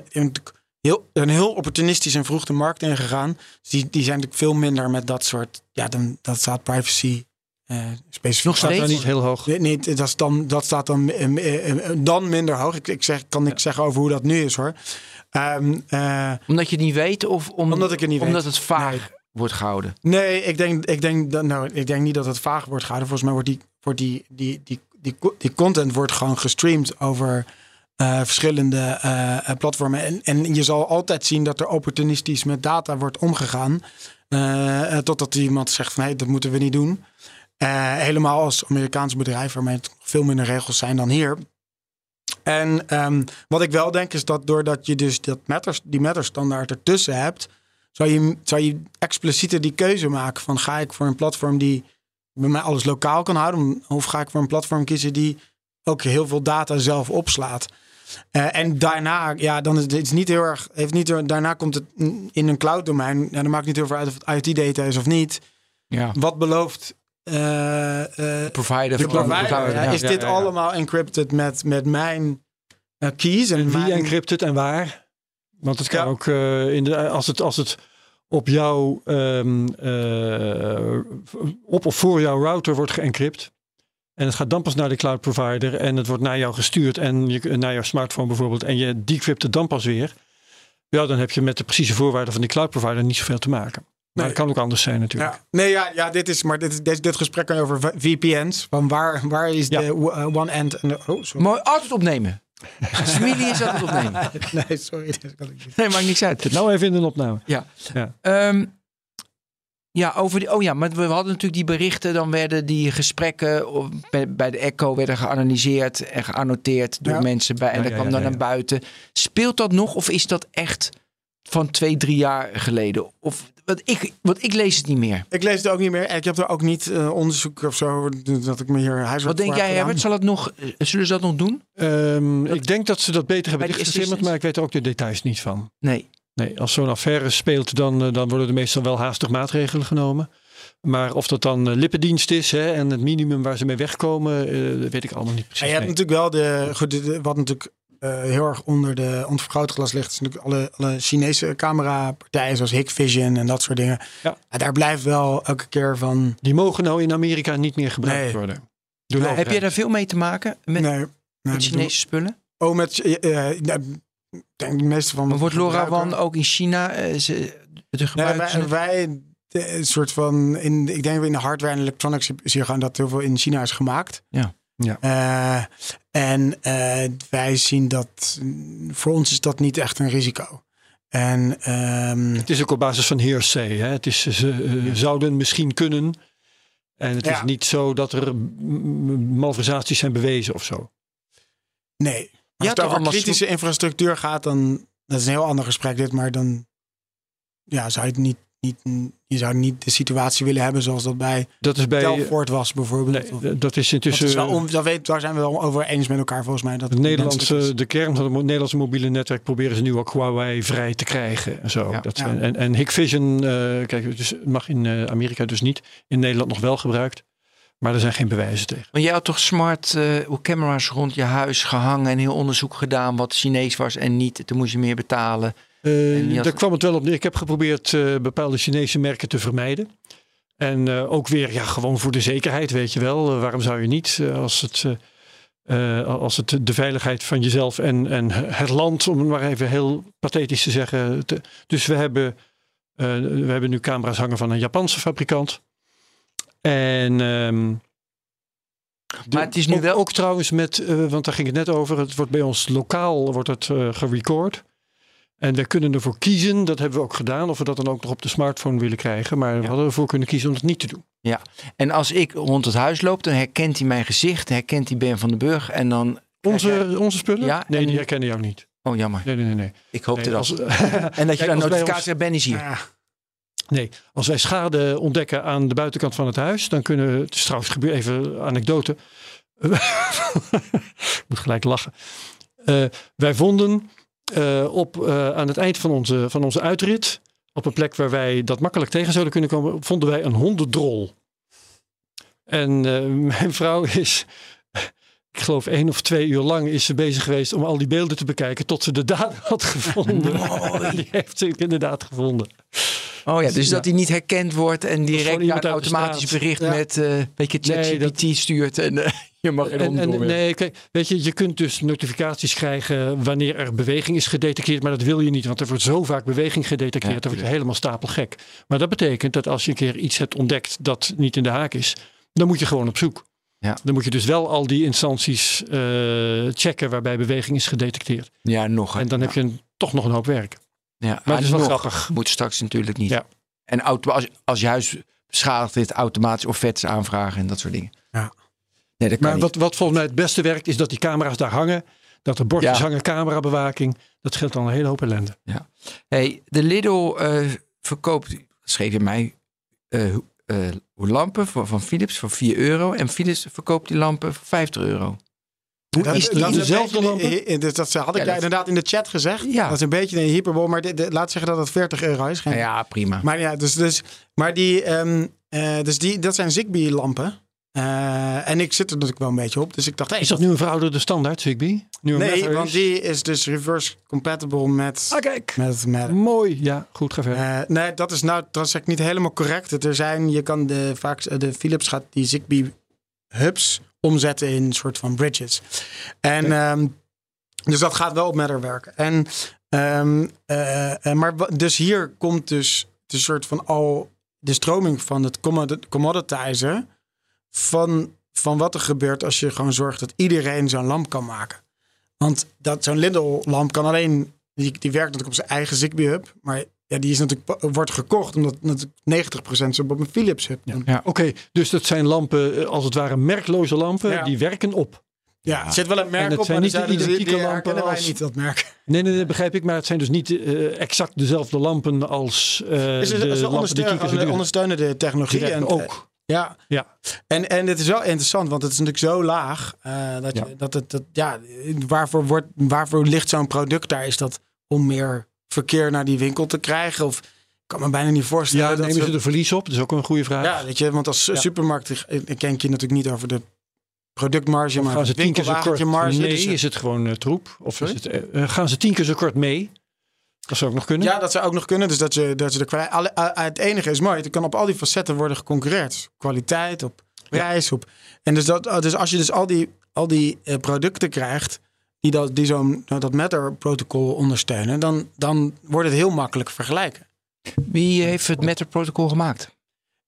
bent heel opportunistisch en vroeg de markt ingegaan. Dus die zijn natuurlijk veel minder met dat soort. Ja, dat staat privacy specifiek. Nog steeds niet heel hoog. Nee, dat staat dan minder hoog. Ik kan niks zeggen over hoe dat nu is hoor. Omdat je het niet weet? Of omdat ik het niet weet. Omdat het vaag wordt gehouden? Nee, ik denk niet dat het vaag wordt gehouden. Volgens mij wordt die content wordt gewoon gestreamd over verschillende platformen. En je zal altijd zien dat er opportunistisch met data wordt omgegaan. Totdat iemand zegt van dat moeten we niet doen. Helemaal als Amerikaans bedrijf, waarmee het veel minder regels zijn dan hier. En wat ik wel denk is dat doordat je dus die Matter-standaard ertussen hebt, zou je explicieter die keuze maken van ga ik voor een platform die bij mij alles lokaal kan houden, of ga ik voor een platform kiezen die ook heel veel data zelf opslaat. En daarna, ja, dan is het niet heel erg. Daarna komt het in een cloud domein. Ja, dan maakt niet heel veel uit of het IoT data is of niet. Ja. Wat belooft de provider? Ja. Is dit allemaal encrypted met mijn keys? En wie encrypt en waar? Want het kan ook als het op jouw op of voor jouw router wordt geëncrypt. En het gaat dan pas naar de cloud provider en het wordt naar jou gestuurd en naar jouw smartphone bijvoorbeeld. En je decrypt het dan pas weer. Ja, dan heb je met de precieze voorwaarden van die cloud provider niet zoveel te maken. Maar nee, dat kan ook anders zijn natuurlijk. Ja. Nee, ja, dit gesprek kan over VPN's. Van waar is de one end? Mooi, altijd opnemen. Familie is altijd opnemen. Nee, sorry. Dat kan ik niet. Nee, maakt niks uit. Zit nou even in de opname. Ja. Maar we hadden natuurlijk die berichten. Dan werden die gesprekken bij de Echo werden geanalyseerd en geannoteerd door mensen bij. En dat kwam dan naar buiten. Speelt dat nog of is dat echt van 2-3 jaar geleden? Of, want ik lees het niet meer. Ik lees het ook niet meer. Ik heb er ook niet onderzoek of zo dat ik me hier huiswerk. Wat denk jij, Herbert? Zullen ze dat nog doen? Ik denk dat ze dat beter hebben dichtgetimmerd, maar ik weet er ook de details niet van. Nee, als zo'n affaire speelt, dan worden er meestal wel haastig maatregelen genomen. Maar of dat dan lippendienst is en het minimum waar ze mee wegkomen, weet ik allemaal niet precies. En je hebt natuurlijk wel wat natuurlijk heel erg onder de vergrootglas ligt, is natuurlijk alle Chinese camerapartijen zoals Hikvision en dat soort dingen. Ja. Daar blijft wel elke keer van. Die mogen nou in Amerika niet meer gebruikt worden. Heb jij daar veel mee te maken met Chinese spullen? Oh, met... Ik denk de meeste van. Maar wordt LoRaWAN ook in China gebruikt? Ik denk in de hardware en electronics zie je gewoon dat heel veel in China is gemaakt. Ja. Wij zien dat voor ons is dat niet echt een risico. En het is ook op basis van hearsay. Hè? Het is zouden misschien kunnen. En het is niet zo dat er malversaties zijn bewezen of zo. Nee. Als het over kritische infrastructuur gaat, dan... Dat is een heel ander gesprek dit, maar dan... Ja, zou je het niet de situatie willen hebben zoals dat bij Telfort was bijvoorbeeld. Nee, dat is intussen... daar zijn we wel over eens met elkaar volgens mij. Dat de kern van het Nederlandse mobiele netwerk proberen ze nu ook Huawei vrij te krijgen. En zo. Ja. En Hikvision, dus mag in Amerika dus niet. In Nederland nog wel gebruikt. Maar er zijn geen bewijzen tegen. Maar jij had toch smart camera's rond je huis gehangen en heel onderzoek gedaan wat Chinees was en niet. Toen moest je meer betalen. Daar kwam het wel op neer. Ik heb geprobeerd bepaalde Chinese merken te vermijden. En ook weer gewoon voor de zekerheid, weet je wel. Waarom zou je niet als het de veiligheid van jezelf en het land, om het maar even heel pathetisch te zeggen. Dus we hebben nu camera's hangen van een Japanse fabrikant. En maar het is nu wel ook trouwens met, want daar ging het net over. Het wordt bij ons lokaal gerecord. En we kunnen ervoor kiezen, dat hebben we ook gedaan, of we dat dan ook nog op de smartphone willen krijgen. Maar we hadden ervoor kunnen kiezen om dat niet te doen. Ja, en als ik rond het huis loop, dan herkent hij mijn gezicht, herkent hij Ben van den Burg en dan... Onze spullen? Ja, nee, die herkennen jou niet. Oh, jammer. Nee. Ik hoopte dat. En dat je dan notificatie zegt, Ben is hier. Ja. Nee, als wij schade ontdekken aan de buitenkant van het huis, dan kunnen we, het is trouwens gebeurd, even anekdote. Ik moet gelijk lachen. Wij vonden aan het eind van onze uitrit, op een plek waar wij dat makkelijk tegen zouden kunnen komen, vonden wij een hondendrol. En mijn vrouw is, ik geloof 1 of 2 uur lang is ze bezig geweest om al die beelden te bekijken, tot ze de daad had gevonden. Oh, die heeft ze inderdaad gevonden. Oh ja, dus dat hij niet herkend wordt en direct een automatisch bericht met een beetje ChatGPT stuurt en je mag er omdoen. Nee, weet je kunt dus notificaties krijgen wanneer er beweging is gedetecteerd, maar dat wil je niet, want er wordt zo vaak beweging gedetecteerd, dan word je helemaal stapelgek. Maar dat betekent dat als je een keer iets hebt ontdekt dat niet in de haak is, dan moet je gewoon op zoek. Ja. Dan moet je dus wel al die instanties checken waarbij beweging is gedetecteerd. Ja, nog. En dan heb je toch nog een hoop werk. Ja, maar het is wel grappig. Moet straks natuurlijk niet. Ja. En als je huis beschadigd is, automatisch offertes aanvragen en dat soort dingen. Ja. Nee, dat kan maar wat volgens mij het beste werkt, is dat die camera's daar hangen. Dat er bordjes hangen, camerabewaking. Dat scheelt dan een hele hoop ellende. Ja. Hey, de Lidl verkoopt, schreef je mij, lampen van Philips voor €4. En Philips verkoopt die lampen voor €50. Dat had ik inderdaad in de chat gezegd. Ja. Dat is een beetje een hyperbol, maar laat zeggen dat het €40 is. Geen... Ja, prima. Maar ja, dus dat zijn Zigbee-lampen. En ik zit er natuurlijk wel een beetje op. Dus ik dacht, is dat nu een verouderde standaard, Zigbee? Nee, want die is dus reverse compatible met... Ah, kijk. Met mooi. Ja, goed, ga verder. Nee, dat is nou trouwens niet helemaal correct. De Philips gaat die Zigbee-hubs omzetten in een soort van bridges. En dus dat gaat wel op Matter werken. En, maar dus hier komt dus de soort van al de stroming van het commoditizen... Van wat er gebeurt als je gewoon zorgt dat iedereen zo'n lamp kan maken. Want zo'n Lidl-lamp kan alleen... Die werkt natuurlijk op zijn eigen Zigbee-hub. Maar ja, die is natuurlijk, wordt gekocht omdat natuurlijk 90% ze op een Philips-hub doen. Ja, oké. Dus dat zijn lampen, als het ware merkloze lampen. Ja. Die werken op. Ja, er zit wel een merk op. En het zijn niet de identieke lampen als... Wij niet dat merk. Nee, begrijp ik. Maar het zijn dus niet exact dezelfde lampen als de ondersteunende technologie. En ook. Ja. En het is wel interessant, want het is natuurlijk zo laag. Waarvoor ligt zo'n product daar? Is dat om meer verkeer naar die winkel te krijgen? Of ik kan me bijna niet voorstellen. Ja, nemen ze de verlies op? Dat is ook een goede vraag. Ja, weet je, want als supermarkt ken je natuurlijk niet over de productmarge, maar gaan ze 10 keer zo kort? Marge, nee, dus is het gewoon troep? Of is het, gaan ze 10 keer zo kort mee? Dat zou ook nog kunnen. Ja, dat zou ook nog kunnen. Dus dat je het enige is mooi. Het kan op al die facetten worden geconcurreerd. Kwaliteit, op prijs. Ja. Dus als je dus al die producten krijgt die zo'n dat Matter-protocol ondersteunen, dan wordt het heel makkelijk vergelijken. Wie heeft het Matter-protocol gemaakt?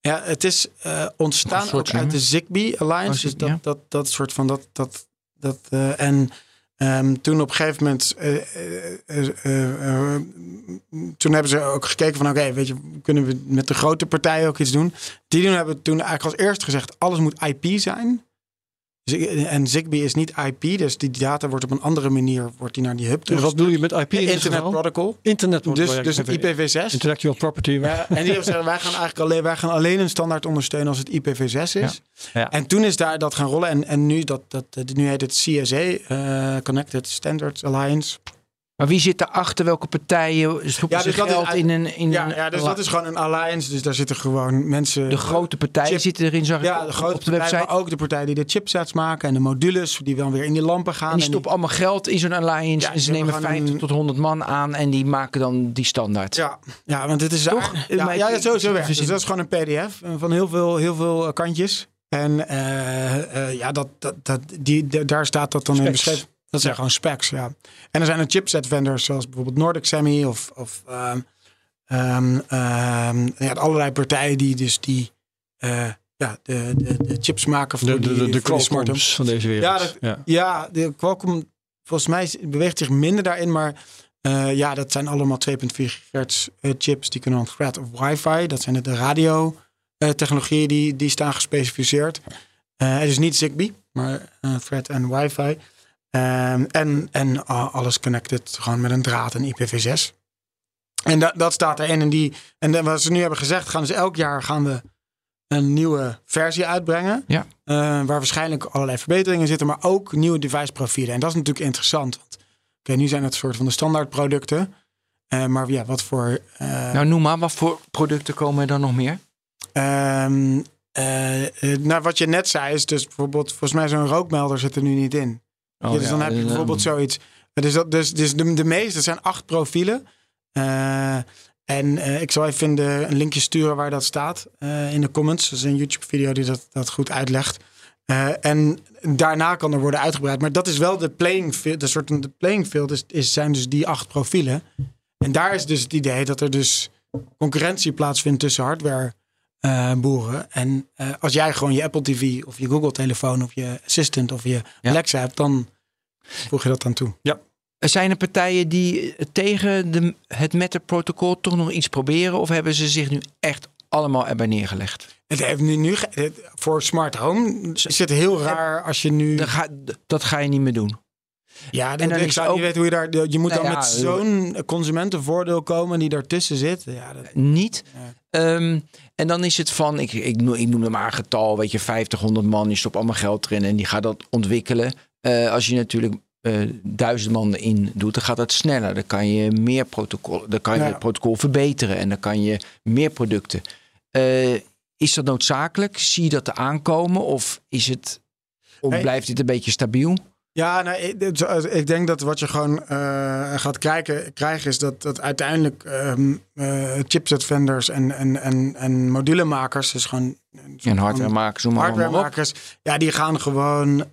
Ja, het is ontstaan ook uit de Zigbee Alliance. Dus dat soort van en... toen op een gegeven moment... toen hebben ze ook gekeken van... Oké, weet je, kunnen we met de grote partijen ook iets doen? Die hebben toen eigenlijk als eerst gezegd... Alles moet IP zijn. En Zigbee is niet IP. Dus die data wordt op een andere manier... Wordt die naar die hub terug. Wat bedoel je met IP? Internet Protocol. Dus het IPv6. Intellectual Property. Ja, en die hebben gezegd... Wij gaan alleen een standaard ondersteunen... Als het IPv6 is. Ja. Ja. En toen is daar dat gaan rollen. En nu, nu heet het CSA, Connected Standards Alliance. Maar wie zit daarachter? Welke partijen? Dat is gewoon een alliance. Dus daar zitten gewoon mensen... De grote partijen zitten erin, zag ik op de website. Maar ook de partijen die de chipsets maken en de modules die dan weer in die lampen gaan. En die stoppen allemaal geld in zo'n alliance. Ja, en ze nemen 50 tot 100 man aan en die maken dan die standaard. Ja, want dit is... Toch? Ja, sowieso werkt. Dus dat is gewoon een pdf van heel veel kantjes. En daar staat dat dan specs in beschreven. Dat zijn gewoon specs, ja. En er zijn een chipset vendors zoals bijvoorbeeld Nordic Semi of allerlei partijen die dus de chips maken voor de Qualcomm's van deze wereld. De Qualcomm volgens mij beweegt zich minder daarin, maar dat zijn allemaal 2.4 GHz chips die kunnen aan Thread of Wi-Fi. Dat zijn de radio technologieën die staan gespecificeerd. Het is niet Zigbee, maar Thread en Wi-Fi. Alles connected gewoon met een draad en IPv6. En dat staat erin. En wat ze nu hebben gezegd, elk jaar gaan we een nieuwe versie uitbrengen. Ja. Waar waarschijnlijk allerlei verbeteringen zitten, maar ook nieuwe device profielen. En dat is natuurlijk interessant. Want nu zijn het soort van de standaard producten. Wat voor... noem maar, wat voor producten komen er dan nog meer? Wat je net zei is dus bijvoorbeeld... Volgens mij zo'n rookmelder zit er nu niet in. Dan heb je bijvoorbeeld zoiets. Dus de meeste, dat zijn 8 profielen. Ik zal even een linkje sturen waar dat staat in de comments. Dat is een YouTube-video die dat goed uitlegt. En daarna kan er worden uitgebreid. Maar dat is wel de playing field. De playing field zijn dus die 8 profielen. En daar is dus het idee dat er dus concurrentie plaatsvindt tussen hardware... boeren. En als jij gewoon je Apple TV of je Google telefoon of je Assistant of je Alexa hebt, dan voeg je dat aan toe. Ja. Zijn er partijen die tegen het Matter-protocol toch nog iets proberen? Of hebben ze zich nu echt allemaal erbij neergelegd? Het heeft nu voor smart home is het heel raar als je nu... Dat ga je niet meer doen. Ja, je moet dan met zo'n consumentenvoordeel komen die daartussen zit. Ja, niet. Ja. En dan is het van, ik noem maar een getal, weet je, 50, 100 man, die stopt allemaal geld erin en die gaat dat ontwikkelen. Als je natuurlijk 1000 man in doet, dan gaat dat sneller. Dan kan je meer protocol, dan kan je het protocol verbeteren en dan kan je meer producten. Is dat noodzakelijk? Zie je dat er aankomen? Of is het, blijft dit een beetje stabiel? Ja, nou, ik denk dat wat je gewoon gaat krijgen is dat uiteindelijk chipset vendors en modulemakers, dus gewoon en hardwaremakers, ja, die gaan gewoon.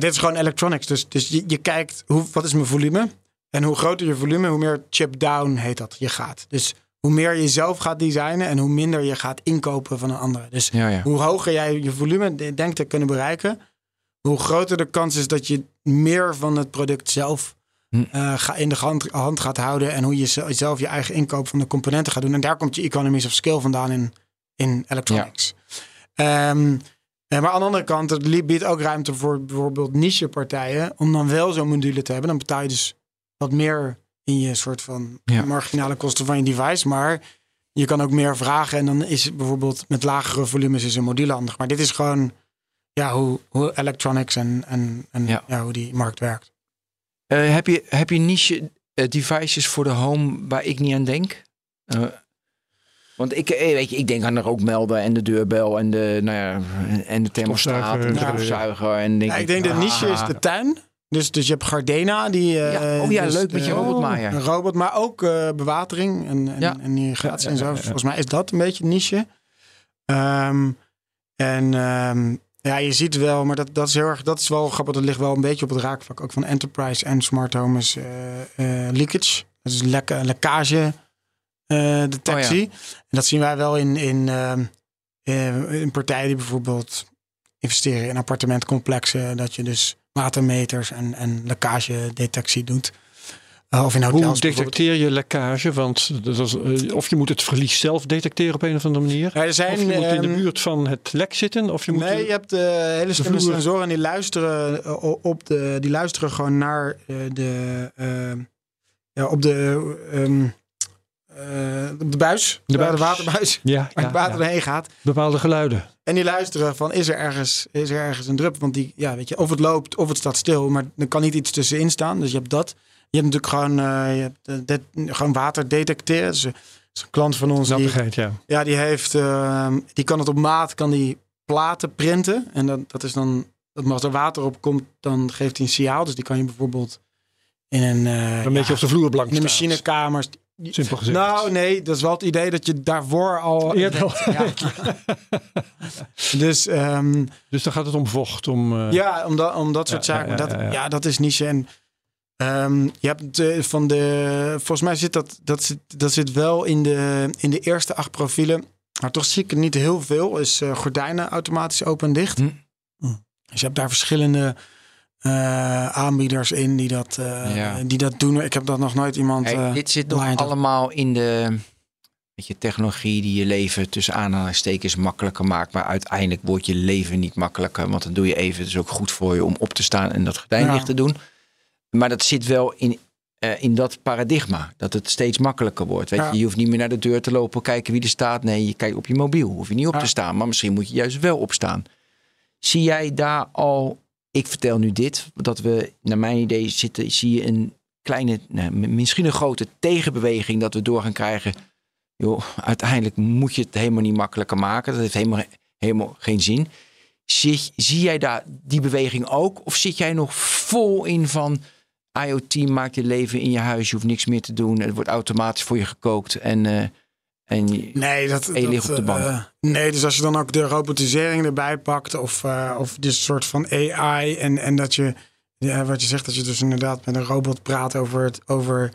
Dit is gewoon electronics, dus je kijkt wat is mijn volume en hoe groter je volume, hoe meer chip down heet dat je gaat. Dus hoe meer je zelf gaat designen en hoe minder je gaat inkopen van een andere. Dus hoe hoger jij je volume denkt te kunnen bereiken, hoe groter de kans is dat je meer van het product zelf in de hand gaat houden. En hoe je zelf je eigen inkoop van de componenten gaat doen. En daar komt je economies of scale vandaan in electronics. Ja. Maar aan de andere kant, het biedt ook ruimte voor bijvoorbeeld niche partijen. Om dan wel zo'n module te hebben. Dan betaal je dus wat meer in je soort van marginale kosten van je device. Maar je kan ook meer vragen. En dan is het bijvoorbeeld met lagere volumes is een module handig. Maar dit is gewoon... Ja, hoe electronics en hoe die markt werkt. Heb je niche devices voor de home waar ik niet aan denk? Want ik denk aan de rookmelder en de deurbel en de thermostaat en de stofzuiger. En ik denk dat niche is de tuin. Dus je hebt Gardena. Die, leuk met je robotmaaier. Een robot, maar ook bewatering en irrigatie en zo. Volgens mij is dat een beetje niche. Ja, je ziet wel, maar dat is heel erg. Dat is wel grappig. Dat ligt wel een beetje op het raakvlak ook van enterprise en smart home is leakage. Dat is lekkage detectie. En dat zien wij wel in partijen die bijvoorbeeld investeren in appartementcomplexen. Dat je dus watermeters en lekkage detectie doet. Hoe detecteer je lekkage? Want of je moet het verlies zelf detecteren op een of andere manier. Ja, of je moet in de buurt van het lek zitten. Of je moet je hebt hele slimme sensoren en die luisteren, gewoon naar de buis. De waterbuis. Ja, waar het water erheen gaat. Bepaalde geluiden. En die luisteren van is er ergens een drup? Want of het loopt of het staat stil. Maar er kan niet iets tussenin staan. Dus je hebt dat. Je hebt natuurlijk gewoon water detecteren. Dus dat is een klant van ons. Die kan het op maat, kan die platen printen. En dat is dan, als er water op komt, dan geeft hij een signaal. Dus die kan je bijvoorbeeld in een beetje op de vloer blank staan. In de machinekamers. Simpel gezegd. Nou nee, dat is wel het idee dat je daarvoor al... Dus dan gaat het om vocht, om dat soort zaken. Ja, dat is niche en... je hebt van de... Volgens mij zit dat zit wel in de eerste 8 profielen. Maar toch zie ik er niet heel veel. Is gordijnen automatisch open en dicht. Dus je hebt daar verschillende aanbieders in die dat doen. Ik heb dat nog nooit iemand... dit zit nog allemaal in de technologie die je leven tussen aanhalingstekens makkelijker maakt. Maar uiteindelijk wordt je leven niet makkelijker. Want dan doe je even... Het is ook goed voor je om op te staan en dat gordijn dicht te doen. Maar dat zit wel in dat paradigma. Dat het steeds makkelijker wordt. Je hoeft niet meer naar de deur te lopen. Kijken wie er staat. Nee, je kijkt op je mobiel. Hoef je niet op te staan. Maar misschien moet je juist wel opstaan. Zie jij daar al... Ik vertel nu dit. Dat we, naar mijn idee, zitten. Zie je een kleine... misschien een grote tegenbeweging. Dat we door gaan krijgen. Joh, uiteindelijk moet je het helemaal niet makkelijker maken. Dat heeft helemaal geen zin. Zie jij daar die beweging ook? Of zit jij nog vol in van... IoT maakt je leven in je huis. Je hoeft niks meer te doen. Het wordt automatisch voor je gekookt. En je ligt op de bank. Dus als je dan ook de robotisering erbij pakt. Of dit soort van AI. En dat je, wat je zegt, dat je dus inderdaad met een robot praat over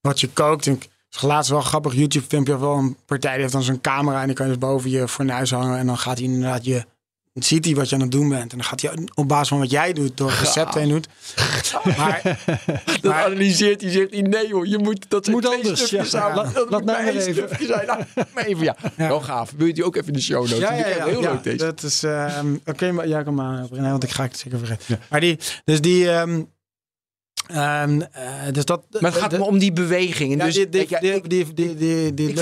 wat je kookt. En het is laatst wel een grappig YouTube filmpje. Wel een partij die heeft dan zo'n camera. En die kan je dus boven je fornuis hangen. En dan gaat hij inderdaad je... ziet hij wat je aan het doen bent. En dan gaat hij op basis van wat jij doet... door recepten heen doet. Maar analyseert hij, zegt hij... nee hoor, je moet... dat moet anders. Laat mij even. Wel gaaf. Wil je die ook even in de show notes? Heel leuk deze. Dat is... Oké, jij kan maar... want ik ga het zeker vergeten. Ja. Maar die... Dus die... dus dat, maar het gaat me om die beweging. Ja, dus, die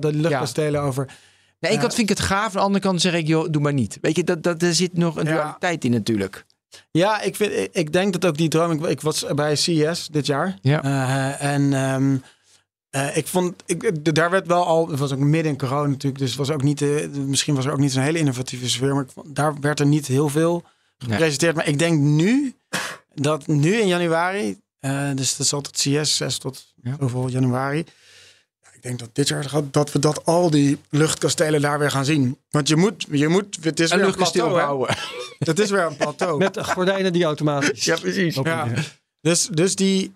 luchtkastelen over... De ene kant vind ik het gaaf, aan de andere kant zeg ik, joh, doe maar niet. Weet je, daar zit nog een dualiteit in natuurlijk. Ja, ik denk dat ook die droom... Ik was bij CES dit jaar. Ja. Daar werd wel al... Het was ook midden in corona natuurlijk. Dus was ook niet, misschien was er ook niet zo'n hele innovatieve sfeer. Maar daar werd er niet heel veel gepresenteerd. Nee. Maar ik denk nu... Dat nu in januari... dus dat is altijd CS 6 tot zoveel januari. Ja, ik denk dat dit jaar dat we dat al die luchtkastelen daar weer gaan zien. Want je moet het is weer een plateau bouwen. Dat is weer een plateau. Met gordijnen die automatisch. Ja, precies. Ja. Dus die...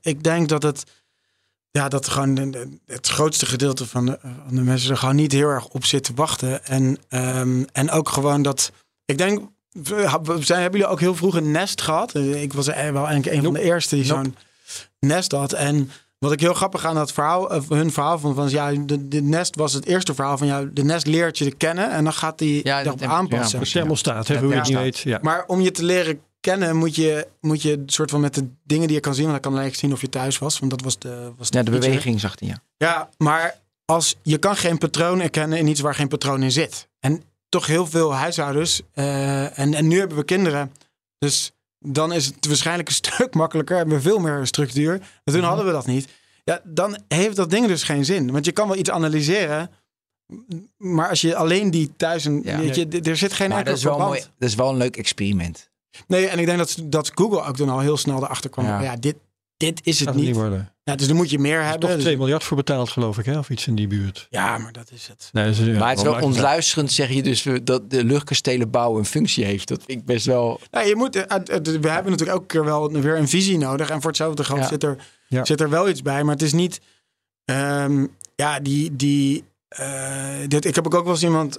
ik denk dat het... Ja, dat gewoon het grootste gedeelte van de mensen er gewoon niet heel erg op zit te wachten. En ook gewoon dat... Ik denk... Hebben jullie ook heel vroeg een Nest gehad? Ik was wel eigenlijk een van de eerste die zo'n Nest had. En wat ik heel grappig aan dat verhaal, hun verhaal vond, was ja, de Nest was het eerste verhaal van jou. De Nest leert je te kennen en dan gaat die daarop aanpassen. Ja, thermostaat, hoe je het niet weet. Ja. Maar om je te leren kennen moet je soort van met de dingen die je kan zien, want dan kan eigenlijk zien of je thuis was, want dat was de beweging, zag hij. Ja. Ja, maar als je kan geen patroon herkennen in iets waar geen patroon in zit. En toch heel veel huishoudens. En nu hebben we kinderen. Dus dan is het waarschijnlijk een stuk makkelijker. Hebben we veel meer structuur. En toen hadden we dat niet. Ja, dan heeft dat ding dus geen zin. Want je kan wel iets analyseren. Maar als je alleen die thuis... Er zit geen enkel verband. Dat is wel een leuk experiment. Nee, en ik denk dat Google ook dan al heel snel erachter kwam. Ja, dit is het niet. Ja, dus dan moet je meer hebben. Er is toch 2 miljard voor betaald, geloof ik, hè? Of iets in die buurt. Ja, maar dat is het. Nee, maar het is wel ontluisterend, zeg je dus, dat de luchtkastelenbouw een functie heeft. Dat vind ik best wel... Ja, we hebben natuurlijk elke keer wel weer een visie nodig. En voor hetzelfde geld zit er wel iets bij. Maar het is niet... ik heb ook wel eens iemand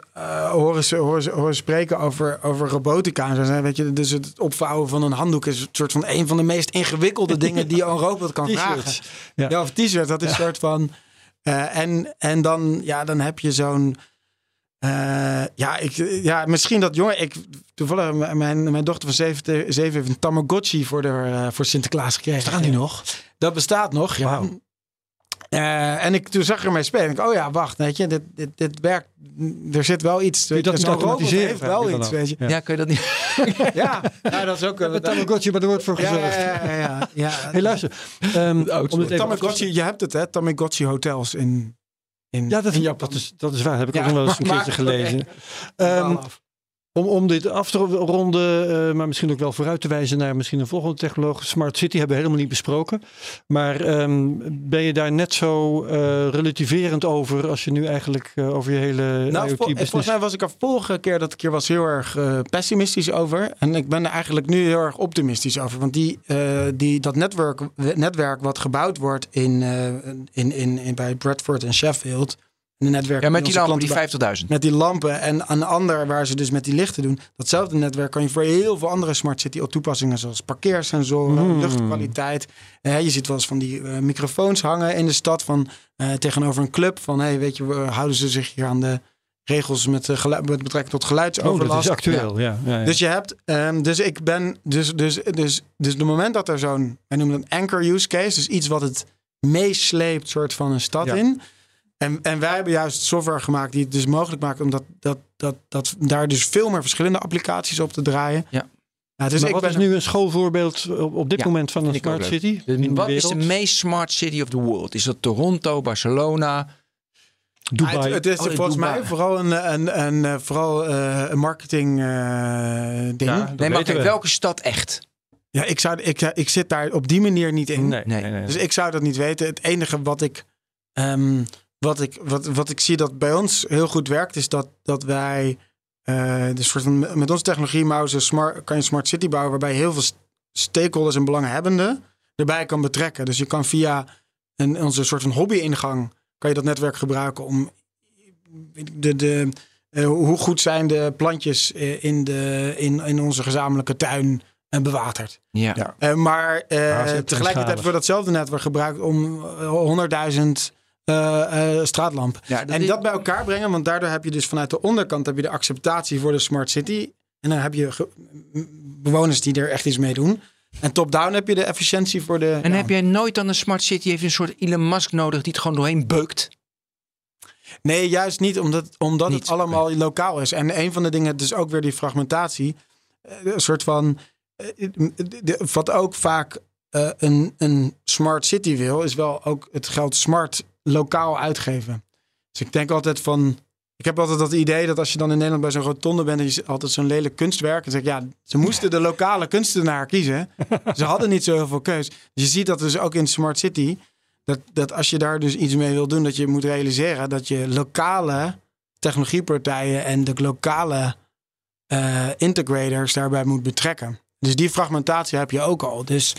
horen spreken over robotica. En zo, weet je, dus het opvouwen van een handdoek is een soort van een van de meest ingewikkelde dingen die een robot kan vragen. Ja. Ja, of t-shirt, dat is een soort van... dan heb je zo'n... misschien dat jongen... Toevallig, mijn dochter van 7 heeft een Tamagotchi voor Sinterklaas gekregen. Bestaan die nog? Dat bestaat nog, ja. Wow. Toen zag ik ermee spelen. Ik, wacht, weet je, dit werkt. Er zit wel iets. Weet je, dat automatiseren heeft wel iets, weet je. Ja, kun je dat niet? Ja, dat is ook... Met Tamagotchi, maar er wordt voor gezorgd. Ja. Hey, luister. Tamagotchi, je hebt het, hè? Tamagotchi hotels in Japan. Dat is waar. Dat heb ik ook nog wel eens een keertje gelezen. Om dit af te ronden, maar misschien ook wel vooruit te wijzen naar misschien een volgende technoloog. Smart City hebben we helemaal niet besproken. Maar ben je daar net zo relativerend over als je nu eigenlijk over je hele IoT-business... Volgens mij was ik vorige keer dat ik hier was heel erg pessimistisch over. En ik ben er eigenlijk nu heel erg optimistisch over. Want dat netwerk wat gebouwd wordt bij Bradford en Sheffield... met die lampen, die 50.000. Met die lampen en aan de ander waar ze dus met die lichten doen. Datzelfde netwerk kan je voor heel veel andere smart city toepassingen zoals parkeersensoren, luchtkwaliteit. Je ziet wel eens van die microfoons hangen in de stad tegenover een club. Van weet je, houden ze zich hier aan de regels met betrekking tot geluidsoverlast? Dat is actueel, ja. Dus je hebt, de moment dat er zo'n, wij noemen dat anchor use case, dus iets wat het meesleept soort van een stad in. En wij hebben juist software gemaakt die het dus mogelijk maakt om dat daar dus veel meer verschillende applicaties op te draaien. Ja. Nou, dus nu een schoolvoorbeeld op dit moment van een smart city? Wat is de meest smart city of the world? Is dat Toronto, Barcelona, Dubai? Het is volgens mij vooral een marketing ding. Ja, nee, maar kijk, welke stad echt? Ja, ik zit daar op die manier niet in. Nee. Dus ik zou dat niet weten. Het enige wat ik... Wat ik zie dat bij ons heel goed werkt, is dat wij met onze technologie kan je een smart city bouwen waarbij je heel veel stakeholders en belanghebbenden erbij kan betrekken. Dus je kan via onze soort van hobby-ingang kan je dat netwerk gebruiken om hoe goed zijn de plantjes in onze gezamenlijke tuin bewaterd. Ja. Tegelijkertijd wordt datzelfde netwerk gebruikt om 100.000 straatlampen. Ja, dat bij elkaar brengen, want daardoor heb je dus vanuit de onderkant heb je de acceptatie voor de smart city. En dan heb je bewoners die er echt iets mee doen. En top-down heb je de efficiëntie voor de... En heb jij nooit dan een smart city, heeft een soort Elon Musk nodig die het gewoon doorheen beukt? Nee, juist niet, omdat niet, het allemaal lokaal is. En een van de dingen, dus ook weer die fragmentatie, een soort van, wat ook vaak een smart city wil, is wel ook het geld smart lokaal uitgeven. Dus ik denk altijd van, ik heb altijd dat idee dat als je dan in Nederland bij zo'n rotonde bent, en je altijd zo'n lelijk kunstwerk, en zeg ja, ze moesten de lokale kunstenaar kiezen. Ze hadden niet zo heel veel keus. Dus je ziet dat dus ook in smart city, dat als je daar dus iets mee wil doen, dat je moet realiseren dat je lokale technologiepartijen en de lokale integrators daarbij moet betrekken. Dus die fragmentatie heb je ook al. Dus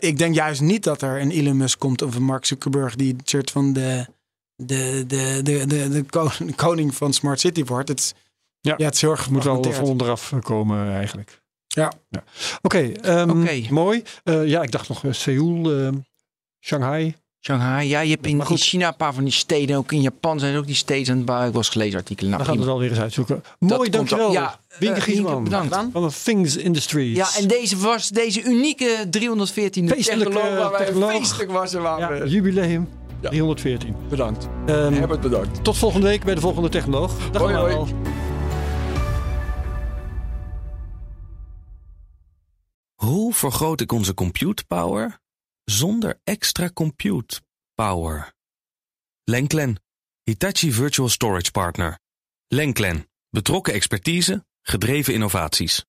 ik denk juist niet dat er een Elon Musk komt of een Mark Zuckerberg die een soort van de koning van Smart City wordt. Het is heel erg moet wel van onderaf komen eigenlijk. Ja. Ja. Oké, mooi. Ja, ik dacht nog Seoul, Shanghai. Shanghai, ja, je hebt in China een paar van die steden. Ook in Japan zijn er ook die steden aan het bouwen. Ik was gelezen artikelen. Nou, we gaan het wel weer eens uitzoeken. Mooi, dankjewel. Ja, Wienke Giezeman, bedankt. Van de Things Industries. Ja, en deze was deze unieke 314e technoloog. Feestelijk was er. Ja, jubileum. Ja. 314. Bedankt. Herbert, bedankt. Tot volgende week bij de volgende Technoloog. Dag allemaal. Hoe vergroot ik onze compute power zonder extra compute power? Lenclan, Hitachi Virtual Storage Partner. Lenclan, betrokken expertise, gedreven innovaties.